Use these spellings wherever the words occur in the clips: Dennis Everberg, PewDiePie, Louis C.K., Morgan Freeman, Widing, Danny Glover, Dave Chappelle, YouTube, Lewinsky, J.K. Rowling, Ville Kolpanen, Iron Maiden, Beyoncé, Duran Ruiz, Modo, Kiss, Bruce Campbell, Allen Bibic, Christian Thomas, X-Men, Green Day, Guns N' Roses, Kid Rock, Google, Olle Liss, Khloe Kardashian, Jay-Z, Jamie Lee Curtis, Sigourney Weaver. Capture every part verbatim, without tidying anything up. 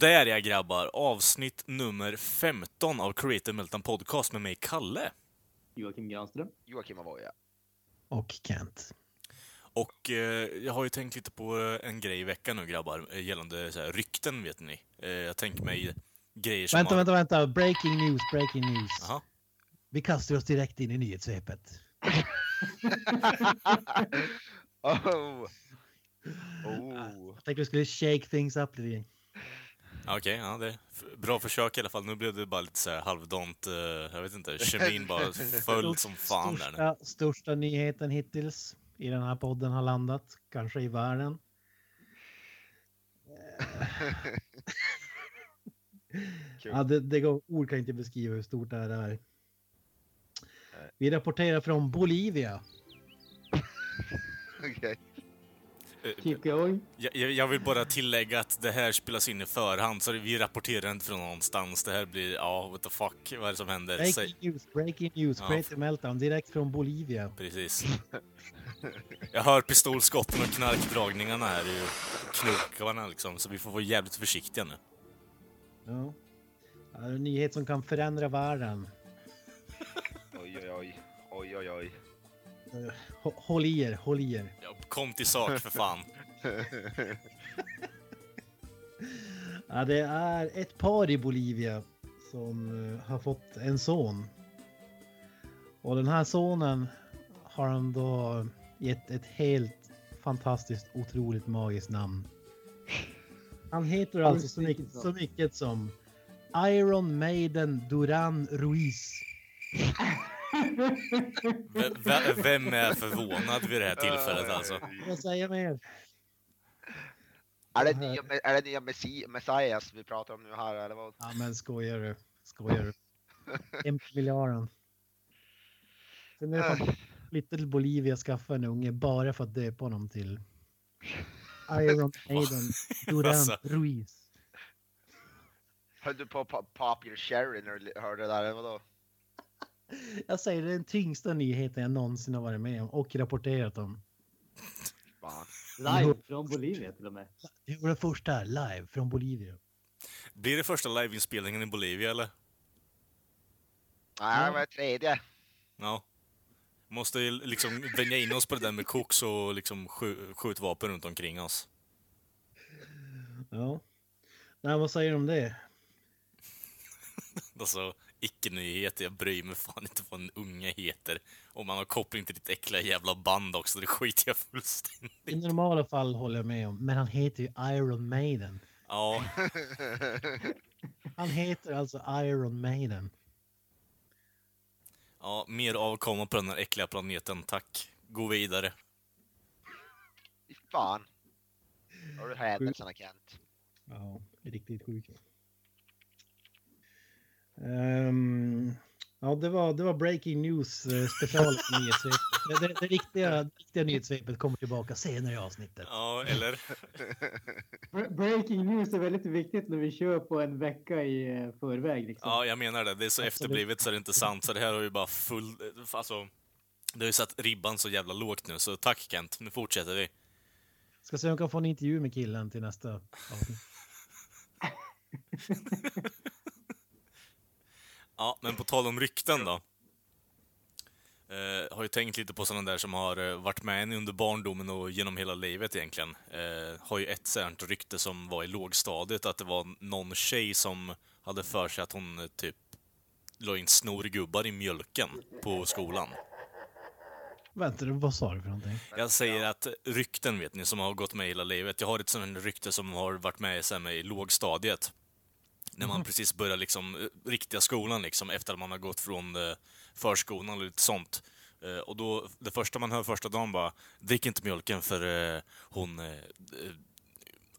Där jag grabbar, avsnitt nummer femton av Creator Meltan Podcast med mig Kalle, Joakim Granström, Joakim Avoja och Kent. Och eh, jag har ju tänkt lite på en grej i veckan nu grabbar, gällande så här, rykten vet ni. eh, Jag tänker mig grejer som... Vänta, har... vänta, vänta, breaking news, breaking news. Aha. Vi kastar oss direkt in i nyhetssvepet. oh. Oh. Jag tänkte vi skulle shake things up lite. Okej, okay, ja, det är bra försök i alla fall. Nu blev det bara lite så här halvdant, uh, jag vet inte, kemin bara föll som fan största, där nu. Största nyheten hittills i den här podden har landat, kanske i världen. ja, det, det går, ord kan inte beskriva hur stort det här är. Vi rapporterar från Bolivia. Okej. Okay. Jag, jag vill bara tillägga att det här spelas in i förhand, så vi rapporterar inte från någonstans. Det här blir, ja, oh, what the fuck, vad är det som händer? Breaking Säg... news, breaking news, ja. Creator Meltan, direkt från Bolivia. Precis. Jag hör pistolskotten och knarkdragningarna här i knokarna liksom, så vi får vara jävligt försiktiga nu. Ja, det är en nyhet som kan förändra världen. Oj, oj, oj, oj, oj, oj. Håll i er, håll i er. Ja, kom till sak för fan. Ja, det är ett par i Bolivia som har fått en son. Och den här sonen har han då gett ett helt fantastiskt, otroligt magiskt namn. Han heter alltså så mycket, så mycket som Iron Maiden Duran Ruiz. V- v- vem är förvånad vid det här tillfället alltså? Vad säger mer? Är det nya, är det nya messi- Messias vi pratar om nu här? Eller vad? Ja men skojar du, skojar du. En miljarden. Sen är det fan Little Bolivia skaffar en unge bara för att döpa honom till Iron Maiden Duran Ruiz. Höll du på Popular Sharon när hörde det där eller vadå? Jag säger det är den tyngsta nyheten jag någonsin har varit med om och rapporterat om. Live från Bolivia till och med. Det var det första live från Bolivia. Blir det första liveinspelningen i Bolivia eller? Nej, det var tredje. Ja. Måste ju liksom vänja in oss på det där med koks och liksom skjutvapen runt omkring oss. Ja. Nej, vad säger du om det? Alltså... icke-nyheter, jag bryr mig fan inte vad en unga heter. Om man har koppling till ditt äckliga jävla band också, det skiter jag fullständigt. I normala fall håller jag med om, men han heter ju Iron Maiden. Ja. Han heter alltså Iron Maiden. Ja, mer avkomma på den här äckliga planeten, tack. Gå vidare. Fan. Har du händer såna Kent? Ja, riktigt sjukt. Um, ja, det var, det var breaking news uh, specialet nyhetssvepet. Det, det, det riktiga, det riktiga nyhetssvepet kommer tillbaka senare i avsnittet. Ja, eller? Breaking news är väldigt viktigt när vi kör på en vecka i förväg. Liksom. Ja, jag menar det. Det är så efterblivet så är det inte sant. Så det här har ju bara full... Alltså, det har ju satt ribban så jävla lågt nu. Så tack Kent, nu fortsätter vi. Ska se om jag kan få en intervju med killen till nästa avsnitt. Ja, men på tal om rykten då. Eh, har ju tänkt lite på sådana där som har varit med under barndomen och genom hela livet egentligen. Eh, har ju ett sådant rykte som var i lågstadiet att det var någon tjej som hade för sig att hon typ la in snorgubbar i mjölken på skolan. Vänta, vad sa du för någonting? Jag säger att rykten vet ni som har gått med hela livet. Jag har ett sådant rykte som har varit med sen i lågstadiet. När man precis börjar liksom riktiga skolan liksom, efter att man har gått från förskolan eller lite sånt. Och då, det första man hör första dagen bara, drick inte mjölken för hon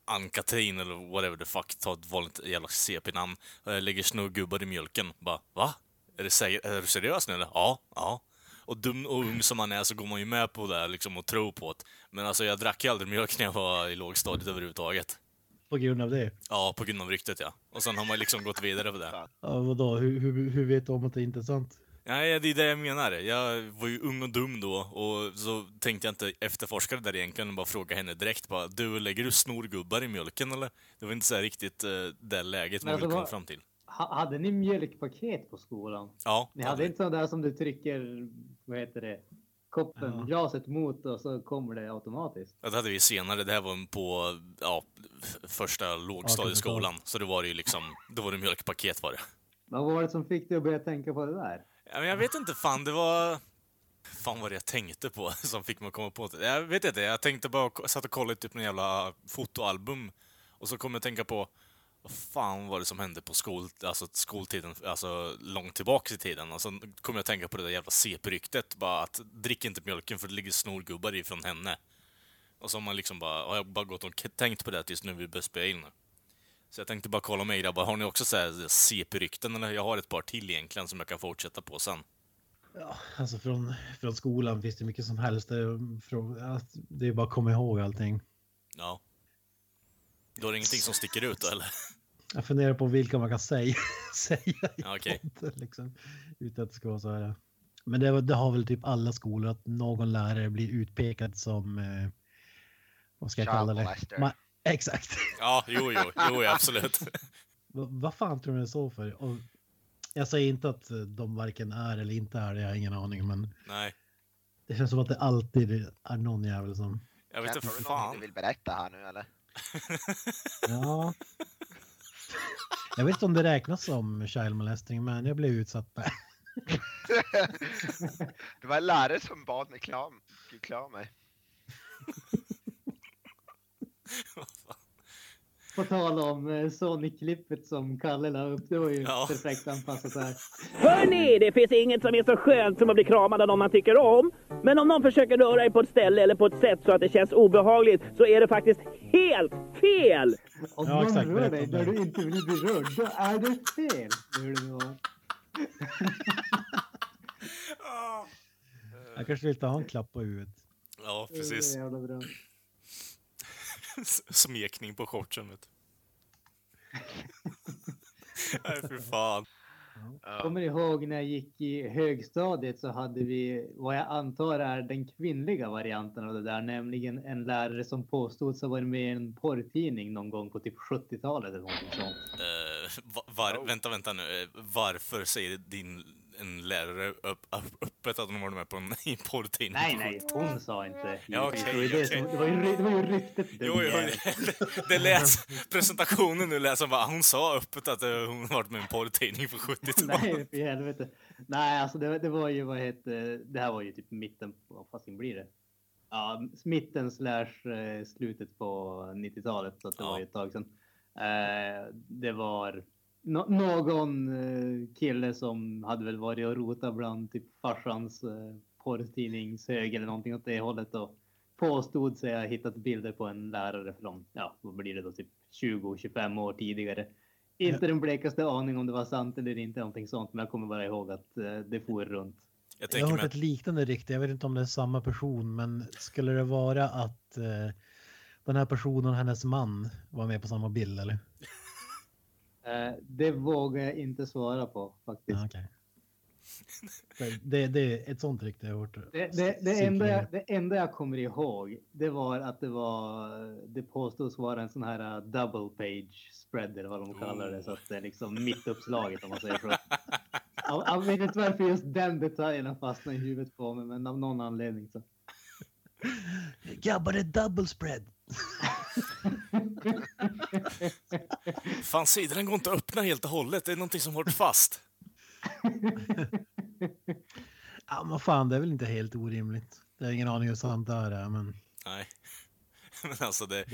Ann-Kathrin eller whatever the fuck tar ett vanligt jävla C P-namn, lägger snorgubbar i mjölken. Bara, va? Är, det seri- är du seriös nu eller? Ja, ja. Och dum och ung som man är så går man ju med på det liksom och tror på det. Men alltså jag drack ju aldrig mjölk när jag var i lågstadiet överhuvudtaget. På grund av det? Ja, på grund av ryktet, ja. Och sen har man liksom gått vidare på det. Ja, vadå? Hur, hur, hur vet du om att det är intressant? Nej, det är det jag menar. Jag var ju ung och dum då. Och så tänkte jag inte efterforska det där egentligen. Och bara fråga henne direkt. Bara, du, lägger du snorgubbar i mjölken eller? Det var inte så här riktigt uh, det läget man ville komma fram till. Hade ni mjölkpaket på skolan? Ja. Ni hade, hade inte sådana där som du trycker, vad heter det, koppen, ja, glaset mot och så kommer det automatiskt? Ja, det hade vi senare. Det här var på ja, första lågstadieskolan. Ja, så det var ju liksom, då var det mjölkpaket var det. Vad var det som fick dig att börja tänka på det där? Ja, men jag vet inte, fan, det var... Fan vad det jag tänkte på som fick mig att komma på det. Jag vet inte, jag tänkte bara, satt och kollade typ en jävla fotoalbum. Och så kom jag att tänka på, vad fan var det som hände på skol, alltså skoltiden, alltså långt tillbaka i tiden. Och sen kom jag att tänka på det där jävla C P-ryktet, bara att drick inte mjölken för det ligger snorgubbar ifrån henne. Och så har man liksom bara, har jag bara gått och tänkt på det tills nu vi börjar spela in. Så jag tänkte bara kolla mig där. Har ni också så här C P-rykten? Eller jag har ett par till egentligen som jag kan fortsätta på sen. Ja, alltså från, från skolan finns det mycket som helst. Det är bara att komma ihåg allting. Ja. Då är det ingenting som sticker ut då, eller? Jag funderar på vilka man kan säga. säga ja, okej. Okay. Liksom, utan att det ska vara så här. Men det, det har väl typ alla skolor att någon lärare blir utpekad som... Eh, vad ska jag kalla det? Ma- Exakt. Ja, jo, jo, jo, absolut. Vad va fan tror du det så för? Och jag säger inte att de varken är eller inte är, jag har ingen aning, men... Nej. Det känns som att det alltid är någon jävel som... Jag vet inte, fan. Du vill berätta här nu, eller? Ja. Jag vet inte om det räknas som child molesting, men jag blev utsatt där. Det var en lärare som bad mig klar, klar mig. På tal om Sonic-klippet som Kalle la upp, det var ju ja. perfekt anpassat här. Hörrni, det finns inget som är så skönt som att bli kramad av någon man tycker om. Men om någon försöker röra dig på ett ställe eller på ett sätt så att det känns obehagligt, så är det faktiskt helt fel. Om ja, någon exakt, rör dig där du inte vill bli rörd, då är det fel. Det är det då. Jag kanske vill ta en klapp på huvudet. Ja, precis. Det är jävla bra. Smekning på shortsen, vet du. Nej, för fan. Ja. Kommer ni ihåg när jag gick i högstadiet så hade vi vad jag antar är den kvinnliga varianten av det där. Nämligen en lärare som påstod sig vara med i en porrtidning någon gång på typ sjuttiotalet eller något sånt. Uh, var, var, oh. Vänta, vänta nu. Varför säger din en lärare upp, upp, öppet att hon var med på en porrtidning? Nej, nej, hon sa inte. Ja, okay, det, okay. Som, det var ju, det var ju riktigt. Jo, jo, det, det läs presentationen nu läser vad hon sa öppet att hon var med en porrtidning för sjuttiotalet. Nej, för helvete. Nej, alltså det, det var ju, vad heter, det här var ju typ mitten, vad fasen blir det? Ja, mitten slash slutet på nittiotalet, så att det ja. var ju ett tag sedan. Uh, det var... Nå- någon eh, kille som hade väl varit och rota bland typ farsans eh, porrtidningshög eller någonting åt det hållet och påstod sig ha hittat bilder på en lärare från, ja, vad blir det då, typ tjugo till tjugofem år tidigare. Inte ja. den blekaste aning om det var sant eller inte, någonting sånt, men jag kommer bara ihåg att eh, det for runt. Jag, jag har hört med... ett liknande riktigt, jag vet inte om det är samma person, men skulle det vara att eh, den här personen och hennes man var med på samma bild, eller? Det vågar jag inte svara på faktiskt. Ah, okay. det, det är ett sånt riktigt jag har hört. Det, det, det, enda jag, det enda jag kommer ihåg, det var att det var det påstås vara en sån här double page spreader, vad de kallar det, oh. så att det är liksom mittuppslaget om man säger så. jag, jag vet inte varför just den detaljen fastnar i huvudet på mig, men av någon anledning så. Ja, bara double spread. Fan, sidan går inte att öppna helt och hållet. Det är någonting som hållit fast. Ja, men fan, det är väl inte helt orimligt. Det är ingen aning hur sant det är, men... Nej. Men alltså, det,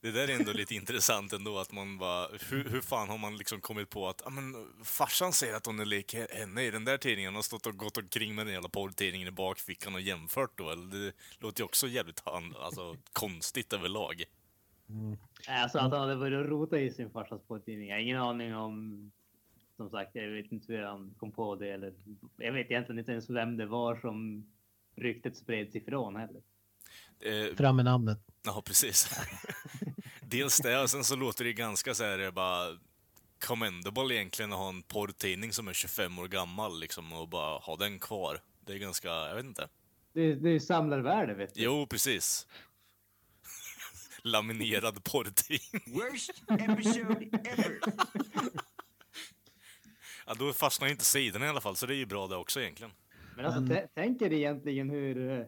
det där är ändå lite intressant ändå. Att man bara, hur, hur fan har man liksom kommit på att ah, men, farsan säger att hon är lik henne i den där tidningen och stått och gått omkring med den jävla porrtidningen i bakfickan och jämfört då? Eller, det låter ju också jävligt hand, alltså, konstigt överlag. Mm. Alltså att han hade börjat rota i sin farsas portgivning. Jag har ingen aning om, som sagt, jag vet inte hur han kom på det. Eller, jag vet egentligen inte ens vem det var som ryktet spreds ifrån heller. Eh, Fram med namnet. Ja, precis. Dels det, och sen så låter det ganska så här bara commendable egentligen att ha en porrtidning som är tjugofem år gammal liksom, och bara ha den kvar. Det är ganska, jag vet inte. Det, det är ju samlarvärde, vet du. Jo, precis. Laminerad porrtidning. Worst episode ever. Ja, då fastnar inte sidan i alla fall, så det är ju bra det också egentligen. Men alltså, t- tänk er egentligen hur,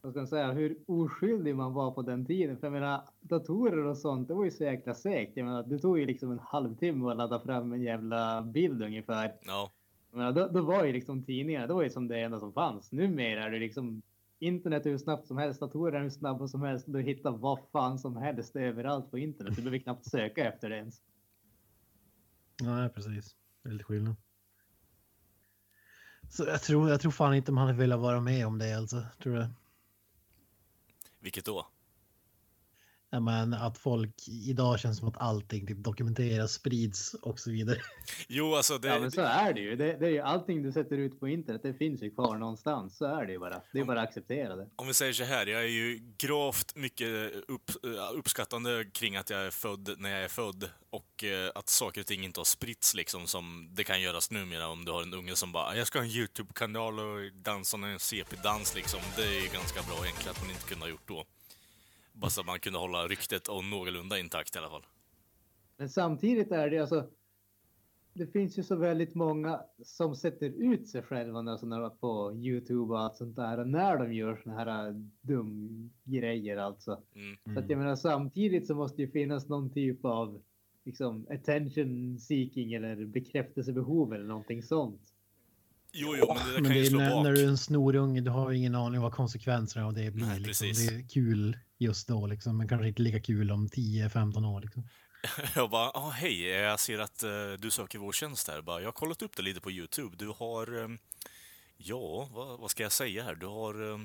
vad ska jag säga, hur oskyldig man var på den tiden. För jag menar, datorer och sånt, det var ju så jäkla säkert. Jag menar, det tog ju liksom en halvtimme att ladda fram en jävla bild ungefär. Ja. Jag menar, då, då var ju liksom tidningar, då var ju som det enda som fanns. Numera är det liksom internet hur snabbt som helst, datorer hur snabbt som helst. Du hittar vad fan som helst överallt på internet. Du behöver knappt söka efter det ens. Nej, precis. Det är lite skillnad. Så jag tror, jag tror fan inte man hade velat vara med om det, alltså, tror jag. Vilket då? Ja, men att folk idag känns som att allting typ dokumenteras, sprids och så vidare. Jo, alltså det... Ja, men så är det ju. Det, det är ju allting du sätter ut på internet, det finns ju kvar någonstans. Så är det ju bara. Det är bara att acceptera det. Om vi säger så här, jag är ju gravt mycket upp, uppskattande kring att jag är född när jag är född. Och att saker och ting inte har spritts liksom, som det kan göras numera om du har en unge som bara jag ska ha en YouTube-kanal och dansa en C P-dans liksom. Det är ju ganska bra egentligen att man inte kunde ha gjort då. Bara så att man kunde hålla ryktet och någorlunda intakt i alla fall. Men samtidigt är det alltså, det finns ju så väldigt många som sätter ut sig själva när, alltså, på YouTube och allt sånt där. När de gör såna här dum grejer alltså. Mm. Så att jag menar, samtidigt så måste ju finnas någon typ av liksom attention seeking eller bekräftelsebehov eller någonting sånt. Jo, jo, men det kan men det ju slå när, bak. När du är en snorunge, du har ju ingen aning vad konsekvenserna av det blir. Nej, liksom. Det är kul just då, liksom, men kanske inte lika kul om tio femton år. Liksom. Jag bara, ah, hej, jag ser att uh, du söker vår tjänst här. Bara, jag har kollat upp det lite på YouTube. Du har, um, ja, vad, vad ska jag säga här? Du har um,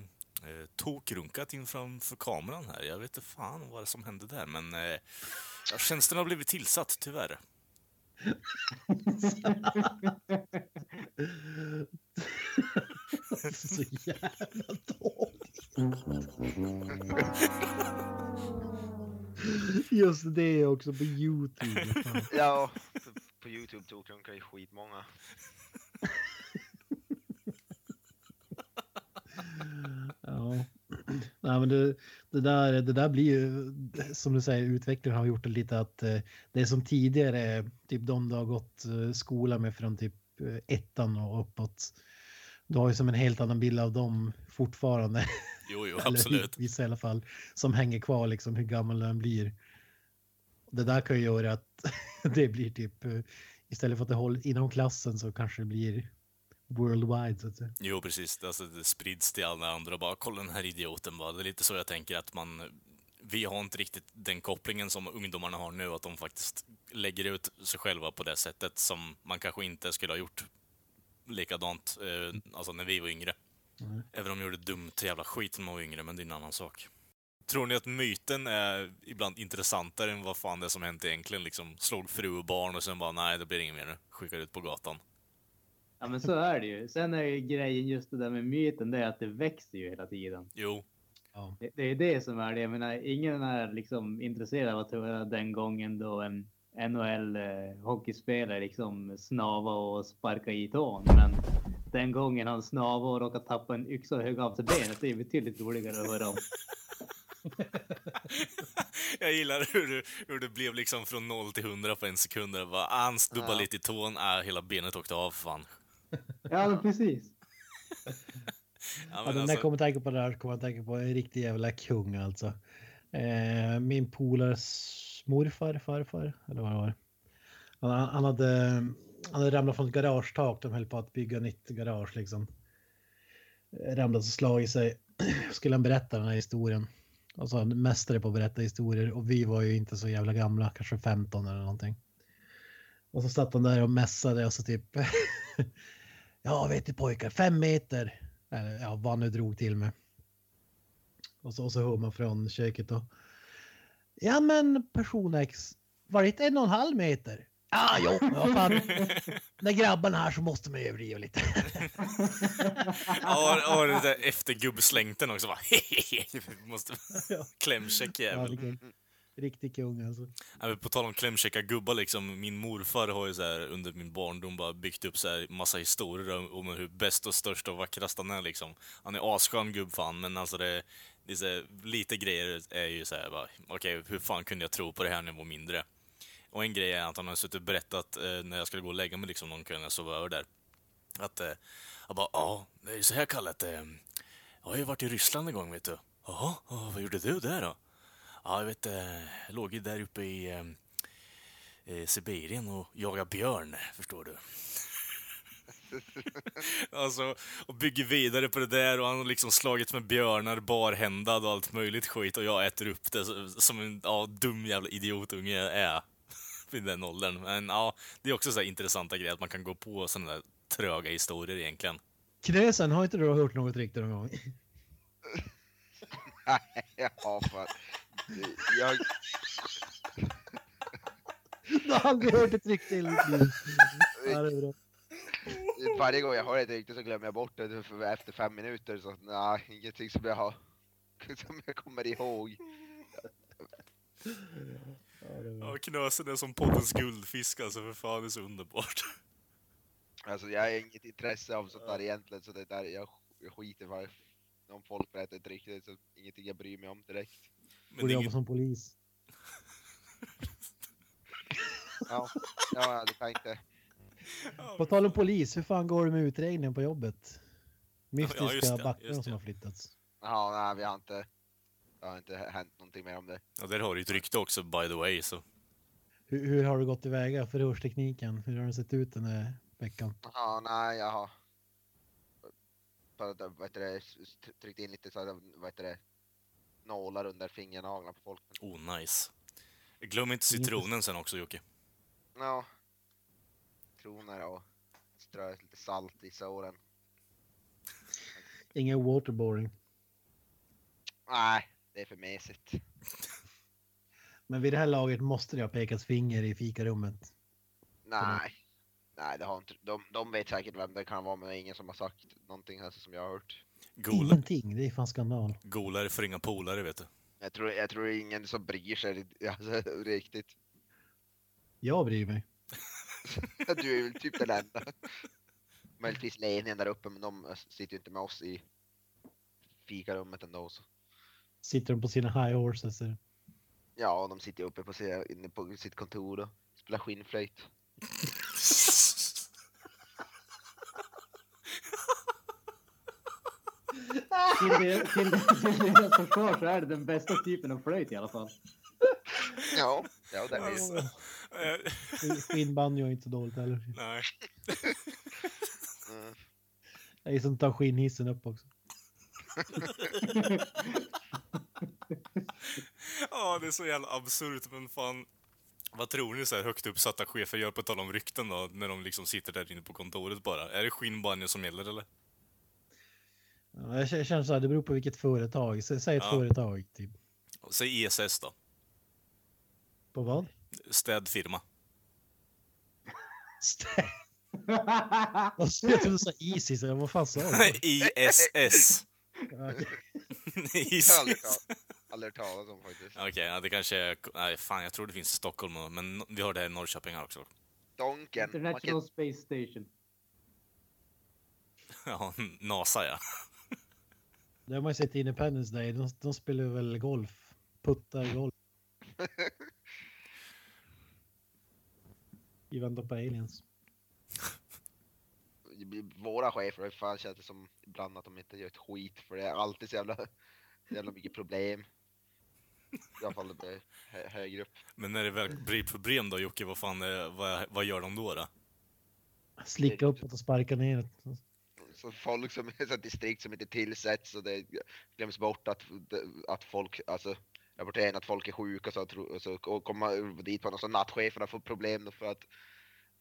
uh, tokrunkat in framför kameran här. Jag vet inte fan vad det som hände där, men uh, tjänsten har blivit tillsatt, tyvärr. Så jävla dåligt. Just det, också på YouTube. Fan. Ja, på YouTube tog de kanske skitmånga. Ja. Nej, men det, det, där, det där blir ju, som du säger, utvecklingen har gjort det lite att det är som tidigare, typ de du har gått skola med från typ ettan och uppåt, du har ju som en helt annan bild av dem fortfarande. Jo, jo, absolut. Vissa i alla fall, som hänger kvar liksom hur gammal den blir. Det där kan ju göra att det blir typ, istället för att det håller inom klassen så kanske det blir worldwide, så att säga. Jo, precis. Alltså, det sprids till alla andra och bara, kolla den här idioten, bara. Det är lite så jag tänker att man, vi har inte riktigt den kopplingen som ungdomarna har nu, att de faktiskt lägger ut sig själva på det sättet som man kanske inte skulle ha gjort likadant, eh, alltså när vi var yngre. Mm. Även om de gjorde dumt jävla skit när man var yngre, men det är en annan sak. Tror ni att myten är ibland intressantare än vad fan det som hänt egentligen? Liksom, slog fru och barn och sen bara, nej, det blir inget mer nu. Skickar ut på gatan. Ja, men så är det ju. Sen är ju grejen just det där med myten, det är att det växer ju hela tiden. Jo. Ja. Det, det är det som är det. Jag menar, ingen är liksom intresserad av att höra den gången då en N H L-hockeyspelare liksom snava och sparka i tån. Men den gången han snava och råkade tappa en yxa och höga av sig benet, det är betydligt roligare att höra om. Jag gillar hur du, hur du blev liksom från noll till hundra på en sekund. Det var ans, dubba ja. Lite i tån, äh, hela benet åkte av, fan. Ja, precis. Ja, men alltså, när jag kommer tänka på det här kommer jag tänka på en riktig jävla kung alltså. Eh, min polares morfar, farfar, eller vad det var. Han, han, hade, han hade ramlat från ett garagetak. De höll på att bygga nytt garage liksom. Ramlat och slag i sig. Skulle han berätta den här historien. Alltså en mästare på att berätta historier. Och vi var ju inte så jävla gamla, kanske femton eller någonting. Och så satt han där och mässade och så typ... Ja, vet du pojkar, fem meter. Eller, ja, vad nu drog till med. Och så, och så hör man från köket då. Ja, men person X, var det en och en halv meter? Ah, jo, ja, fan. När grabbarna här så måste man överdriva lite. Ja, och, och det där efter gubbslängten också. Bara, måste klämcheck jävel. Ja, riktigt kung alltså. Ja, på tal om klämchecka gubbar liksom, min morfar har ju så här, under min barndom bara byggt upp så här massa historier om hur bäst och störst och vackrast han är liksom. Han är asskön gubb fan, men alltså det, det är så här, lite grejer är ju så här bara, okej, okay, hur fan kunde jag tro på det här när jag var mindre? Och en grej är att han har suttit och berättat eh, när jag skulle gå och lägga mig liksom någon kväll när jag sov över där. Att eh, jag bara, ja, det är ju så här kallat. Eh, jag har ju varit i Ryssland en gång, vet du. Jaha, oh, vad gjorde du där då? Ja, jag vet, eh, låg ju där uppe i eh, Sibirien och jagade björn, förstår du. Alltså, och bygger vidare på det där. Och han har liksom slagit med björnar barhändad och allt möjligt skit. Och jag äter upp det som en ja, dum jävla idiotunge jag är vid den åldern. Men ja, det är också så här intressanta grejer att man kan gå på sådana där tröga historier egentligen. Knösen, har inte du hört något riktigt någon gång? Nej, ja, fan. Jag... du har aldrig hört ett riktigt till. Ja, det är bra. Varje gång jag har ett riktigt så glömmer jag bort det efter fem minuter. Så nej, ingenting som jag har, som jag kommer ihåg. Ja, knösen är som poddens guldfisk, alltså för fan, det är så underbart. Alltså jag har inget intresse av sånt där egentligen, så det där, jag skiter var någon folk berättar inte riktigt, så ingenting jag bryr mig om direkt. Men borde det är inget... som polis. Ja, ja, det kan inte. På tal om polis, hur fan går det med utredningen på jobbet? Mystiska ja, backar som har flyttats. Ja, nej, vi har inte... Det har inte hänt någonting mer om det. Ja, där har du ett rykte också, by the way. Så. Hur, hur har du gått tillväga för hörstekniken? Hur har den sett ut den här veckan? Ja, nej, jag har... Vad heter det? Tryckt in lite så att, vad heter det? Nålar under fingernaglarna på folk. Oh, nice. Glöm inte citronen sen också, Jocke. Ja. Citroner och strö lite salt i såren. Ingen waterboarding. Nej. Det är för mäsigt. Men vid det här laget måste det ha pekats finger i fikarummet. Nej. Nej, det har inte. De, de vet säkert vem det kan vara, men det är ingen som har sagt någonting här som jag har hört. Gola. Ingenting, det är fan skandal. Golare för inga polare, vet du. Jag tror, jag tror ingen som bryr sig alltså, riktigt. Jag bryr mig. Du är väl typ den enda. Möjligtvis Lenin där uppe, men de sitter ju inte med oss i fikarummet ändå så. Sitter de på sina high horses? Eller? Ja, de sitter uppe på, sina, inne på sitt kontor och spelar skinnflöjt. Till det, till det, till det som kvar så är det den bästa typen av flöjt i alla fall. Ja, ja det är alltså, äh... skinnband gör inte dåligt heller. Nej. Det är som tar skinnhissen upp också. Ja, det är så jävla absurt. Men fan, vad tror ni så här högt uppsatta chefer gör på tal om rykten då, när de liksom sitter där inne på kontoret bara? Är det skinnbanjo som gäller eller? Ja, jag känner så här, det beror på vilket företag. Säg ett ja. företag typ. Säg E S S då. På vad? Städfirma. Städ. Vad sa jag? Du sa ISIS. Vad fan sa jag? I S S. Nice. Aldrig talat om faktiskt. Okej, okay, ja, det kanske är, nej fan, jag tror det finns i Stockholm, men vi har det här i Norrköping här också. Donken. International kan... Space Station. Ja, NASA ja. Det har man ju sett i Independence Day. De, de spelar väl golf. Puttar golf. I väntar på aliens. Våra chefer har ju fan känns det som ibland att de inte gör ett skit, för det är alltid så jävla, jävla mycket problem. I alla fall det blir högre upp. Men när det väl blir problem då, Jocke, vad fan är, vad, vad gör de då då? Slicka upp och sparka ner. Så folk som är så distrikt som inte tillsätts, och det glöms bort att, att folk, alltså rapporterar in att folk är sjuka, så, så kommer dit på någon sån nattcheferna får problem då, för att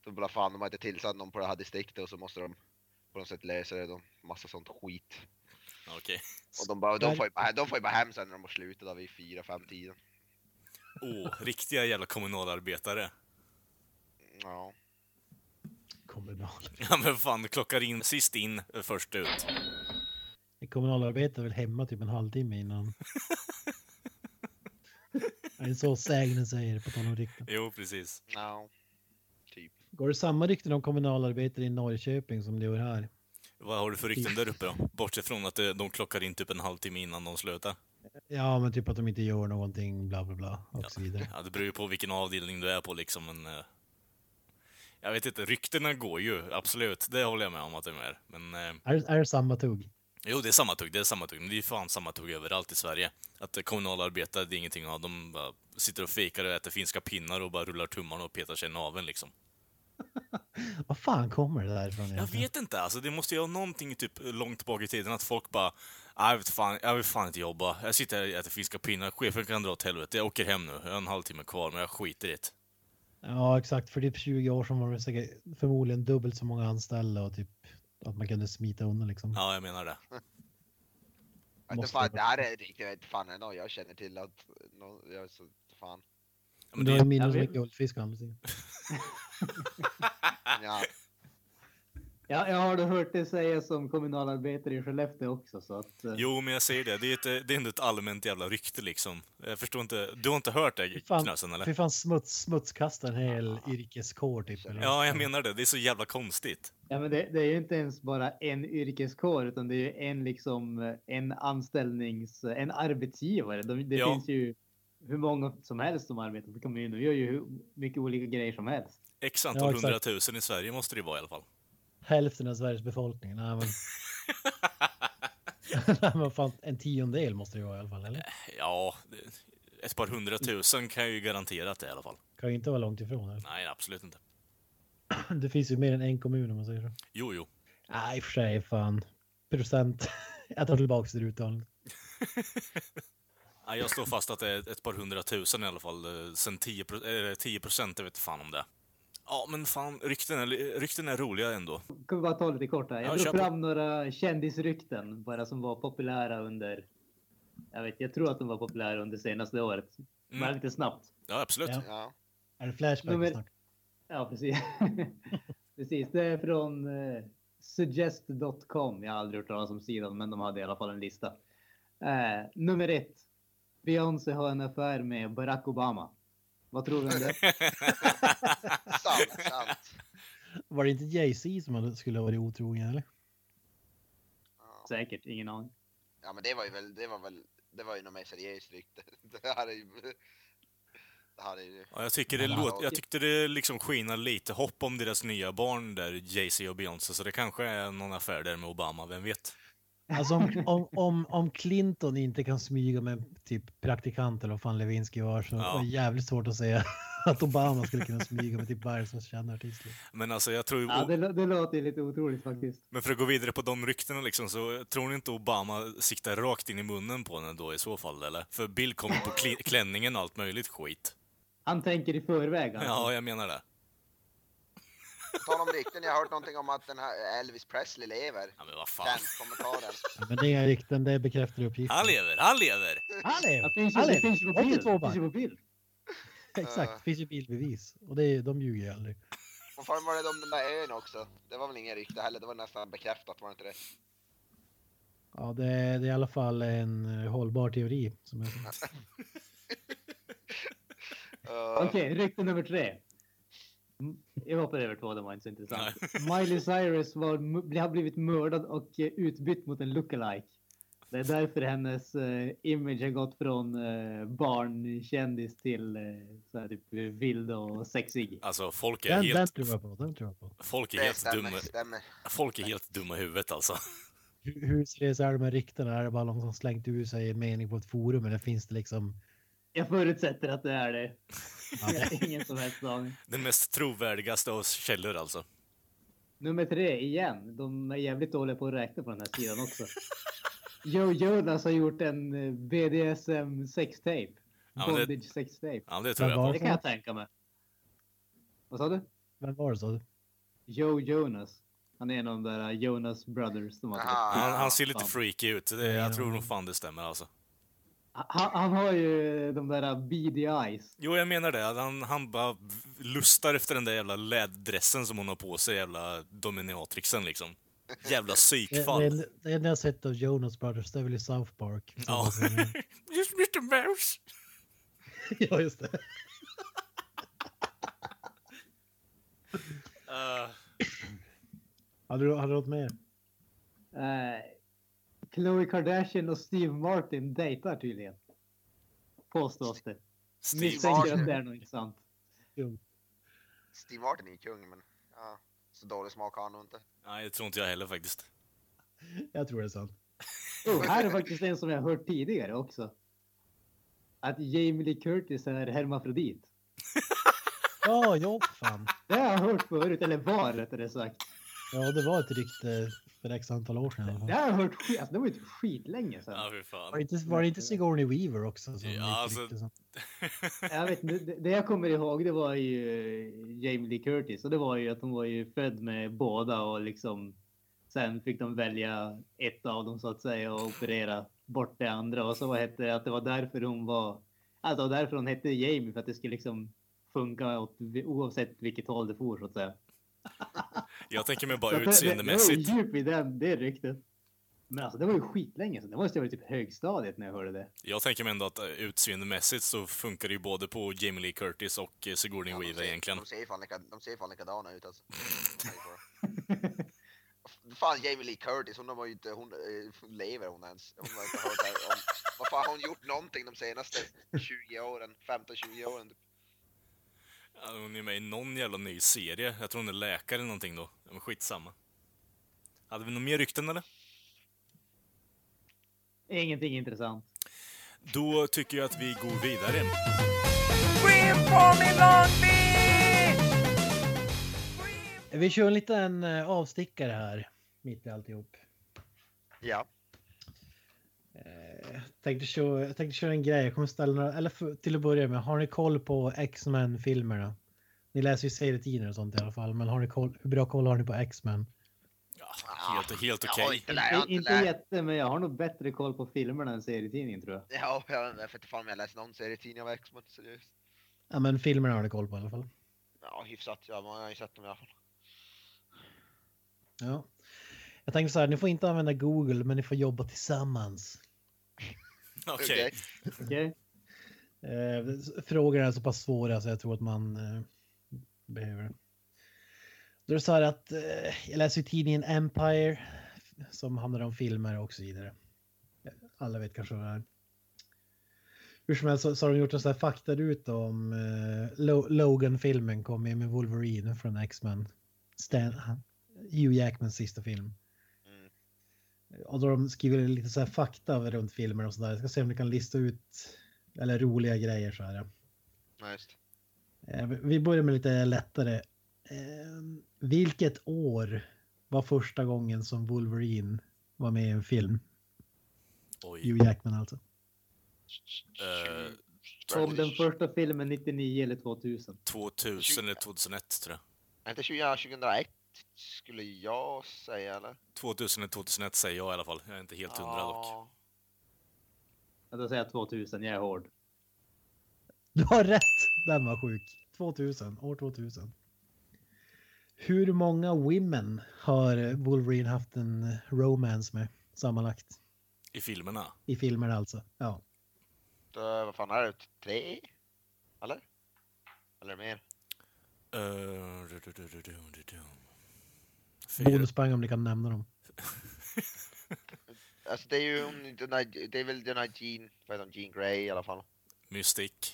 de bara fan, de har inte tillsatt någon på det här distriktet, och så måste de på något sätt läsa det, de massa sånt skit. Okej. Okay. Och de bara, de får ju bara, de får ju bara hem sen när de har slutat av i fyra, fem tiden. Åh, oh, riktiga jävla kommunalarbetare. Ja. Kommunal. Ja men fan, klockar in sist in, först ut. Kommunalarbetare väl hemma typ en halvtimme innan. Det är så sägnen säger på tal om rykten. Jo, precis. No. Typ. Går det samma rykten om kommunalarbetare i Norrköping som det gör här? Vad har du för rykten där uppe då? Bortsett från att de klockar in typ en halvtimme innan de slutar. Ja, men typ att de inte gör någonting, bla bla bla, och ja. Så vidare. Ja, det beror ju på vilken avdelning du är på liksom. Men, jag vet inte, ryktena går ju, absolut. Det håller jag med om att det är. Men, är, är det samma tugg? Jo, det är samma tugg, det är samma tugg. Men det är ju fan samma tugg överallt i Sverige. Att kommunalarbetare, det är ingenting av. De bara sitter och fikar och äter finska pinnar och bara rullar tummarna och petar sig i naveln liksom. Vad fan kommer det därifrån? Jag vet inte, alltså det måste ju ha någonting typ långt bak i tiden att folk bara, jag vet fan, jag vill fan inte jobba. Jag sitter här och äter finska pinnar, chefen kan dra åt helvete. Jag åker hem nu, jag har en halvtimme kvar, men jag skiter i det. Ja, exakt, för typ tjugo år sedan var det säkert förmodligen dubbelt så många anställda och typ att man kunde smita undan liksom. Ja, jag menar det. Måste fan, det här är riktigt, jag vet fan, är någon jag känner till att någon, jag är så fan. Men det är minus med guldfisk andra sidan. Ja. Ja, jag har hört det säga som kommunalarbetare i Skellefteå också så att, eh. Jo, men jag säger det, det är ett, det är ändå ett allmänt jävla rykte liksom. Jag förstår inte, du har inte hört det Knösen eller? Fy fan, smuts, smutskastar en hel yrkeskår typ eller? Ja, jag menar det, det är så jävla konstigt. Ja, men det, det är ju inte ens bara en yrkeskår utan det är ju en liksom en anställnings, en arbetsgivare. De, det ja. Finns ju hur många som helst som arbetar för kommunen. De gör ju hur mycket olika grejer som helst. X antal hundratusen ja, i Sverige måste det vara i alla fall. Hälften av Sveriges befolkning. Nej, men... Nej, men fan, en tiondel måste det vara i alla fall, eller? Ja, ett par hundratusen kan jag ju garantera att det i alla fall. Kan ju inte vara långt ifrån. Eller? Nej, absolut inte. Det finns ju mer än en kommun om man säger så. Jo, jo. Nej, för sig, fan. Procent. Jag tar tillbaka till uttalandet. Jag står fast att det är ett par hundratusen i alla fall. Sen tio procent, jag vet fan om det. Ja, men fan, rykten är, rykten är roliga ändå. Kan vi bara ta lite kort här? Jag drog ja, fram några kändisrykten bara som var populära under... Jag vet, jag tror att de var populära under senaste året. Mm. Men lite snabbt. Ja, absolut. Ja. Ja. Är det Flashback Nummer... snart? Ja, precis. Precis, det är från eh, suggest dot com. Jag har aldrig hört talas om sidan, men de hade i alla fall en lista. Eh, nummer ett. Beyoncé har en affär med Barack Obama. Vad tror du om det? sant, sant. Var det inte Jay-Z som skulle ha varit otrogen eller? Ja. Säkert, ingen aning. Ja, men det var ju väl det var väl det var ju något mer seriöst rykte. Det här är ju det här är ju. Ja, jag tycker det låter jag tyckte det liksom skinar lite hopp om deras nya barn där Jay-Z och Beyoncé, så det kanske är någon affär där med Obama, vem vet. Alltså om, om, om, om Clinton inte kan smyga med typ praktikant eller vad fan Lewinsky var, så ja. Var det jävligt svårt att säga att Obama skulle kunna smyga med typ varje som känner artister. Men alltså jag tror ju... Ja, det, det låter lite otroligt faktiskt. Men för att gå vidare på de ryktena liksom, så tror ni inte Obama siktar rakt in i munnen på henne då i så fall, eller? För Bill kommer på kli- klänningen och allt möjligt skit. Han tänker i förväg alltså. Ja, jag menar det. Tal om rykten, jag har hört någonting om att den här Elvis Presley lever. Ja, men vad fan. Kommentaren. Ja, men det är rykten, det bekräftar uppgiften. Han lever, han lever! Han lever! Han lever! Finns ju på bild. Finns ju på bild. Exakt, finns ju bildbevis. Och det, de ljuger ju aldrig. Och fan var det om den där ön också? Det var väl ingen rykte heller, det var nästan bekräftat, var det inte det? Ja, det, det är i alla fall en hållbar teori. Som jag uh. Okej, rykte nummer tre. Jag hoppar över två, det var inte så intressant. Nej. Miley Cyrus var, har blivit mördad och utbytt mot en lookalike. Det är därför hennes eh, image har gått från eh, barnkändis till eh, så här, typ, vild och sexig. Alltså folk är den, helt... Den tror jag på, den tror jag på. Folk är, helt, stämmer, dumma, stämmer. Folk är helt dumma i huvudet alltså. Hur, hur seriös är de här ryktena? Är det bara någon som slängt ur sig mening på ett forum? Eller finns det liksom... Jag förutsätter att det är det. Ja, det är ingen som helst aning. Den mest trovärdigaste av källor alltså. Nummer tre igen. De är jävligt dåliga på att räkna på den här sidan också. Joe Jonas har gjort en B D S M sextape. Ja, bondage det... sextape. Ja, det tror jag på. Det kan jag tänka mig. Vad sa du? Vem var det sa du? Joe Jonas. Han är en av de där Jonas Brothers. De har ah, han, han ser lite freaky ut. Det, jag tror nog fan det stämmer alltså. Han, han har ju de där beady eyes. Jo, jag menar det. Han, han bara lustar efter den där jävla läddressen som hon har på sig. Jävla dominatrixen liksom. Jävla psykfall. Det, det, det enda jag sett av Jonas Brothers, det är väl i South Park. Ja. Just mister Mouse. Ja, just det. uh. Hade du något mer? Nej. Uh. Khloe Kardashian och Steve Martin dejtar tydligen. Påstås det. Misstänker att det är nog inte sant. Jo. Steve Martin är ju kung, men ja, så dålig smak har han nog inte. Nej, det tror inte jag heller faktiskt. Jag tror det är sant. Oh, här är faktiskt en som jag har hört tidigare också. Att Jamie Lee Curtis är hermafrodit. Ja, jag fan. Det har jag hört förut, eller var rättare sagt. Ja, det var ett riktigt för ett antal år sedan. Det har jag hört skit. Alltså, det var ju skit länge sedan. Ja, hur fan. Var det inte, var det inte Sigourney Weaver också? Som ja, alltså. Jag vet inte, det jag kommer ihåg det var ju Jamie Lee Curtis. Och det var ju att hon var ju född med båda. Och liksom sen fick de välja ett av dem så att säga. Och operera bort det andra. Och så hette det att det var därför hon var... Alltså därför hon hette Jamie. För att det skulle liksom funka åt, oavsett vilket håll det får så att säga. Jag tänker mig bara utseendemässigt. Det var ju djup i den, det är riktigt. Men alltså det var ju skitlänge så det måste ju vara typ högstadiet när jag hörde det. Jag tänker mig ändå att utseendemässigt så funkar det ju både på Jamie Lee Curtis och Sigourney ja, Weaver ser, egentligen. De ser fan, lika, de ser fan likadana ut alltså. Fan Jamie Lee Curtis, hon har ju inte, hon lever hon ens. Hon har inte hört här om, vad fan har hon gjort någonting de senaste tjugo åren, femton tjugo åren typ. Hon är med i någon jävla ny serie. Jag tror hon är läkare eller någonting då. Men skitsamma. Hade vi någon mer rykten eller? Ingenting intressant. Då tycker jag att vi går vidare. Vi kör en liten avstickare här. Mitt i alltihop. Ja. Jag tänkte, köra, jag tänkte köra en grej. Jag kommer ställa några, eller för, till att börja med, har ni koll på X-Men-filmerna? Ni läser ju serietidningar och sånt i alla fall, men har ni koll, hur bra koll har ni på X-Men? Ja, helt, helt okej. Okay. Inte, lär, inte, inte jätte, men jag har nog bättre koll på filmerna än serietidningen tror jag. Ja, jag vet inte fan jag läser någon serietidning av X-Men, seriöst. Ja, men filmerna har ni koll på i alla fall. Ja, hyfsat. Ja, man har ju sett dem i alla fall. Ja. Jag tänkte så här, ni får inte använda Google, men ni får jobba tillsammans. Okej. Okay. Okay. Eh, frågorna är så pass svåra så jag tror att man eh, behöver. Då är det så här att eh, jag läser ju tidningen Empire som handlar om filmer och så vidare. Alla vet kanske vad det är. Hur som helst så, så har de gjort en sån här faktaruta om eh, Lo- Logan-filmen kom med Wolverine från X-Men. Stan- Hugh Jackmans sista film. Och då de skriver lite så här fakta runt filmer och sådär. Jag ska se om ni kan lista ut eller roliga grejer så här. Nice. Vi börjar med lite lättare. Vilket år var första gången som Wolverine var med i en film? Oj. Hugh Jackman alltså. Uh, Som den första filmen nittionio eller tvåtusen? tvåtusen eller tjugohundraett tror jag. Inte tjugohundraett. Skulle jag säga eller? tvåtusen eller tjugohundraett säger jag i alla fall. Jag är inte helt hundra ja. dock. Jag då säger jag tvåtusen, jag är hård. Du har rätt, den var sjuk. tvåtusen, år tvåtusen. Hur många women har Wolverine haft en romance med sammanlagt? I filmerna? I filmerna alltså, ja. Då, vad fan är det? Tre? Eller? Eller mer? Uh, du, du, du, du, du, du. Bonuspang om ni kan nämna dem. Alltså det är ju den här, det är väl den här Jean, vad heter Jean Grey i alla fall. Mystique.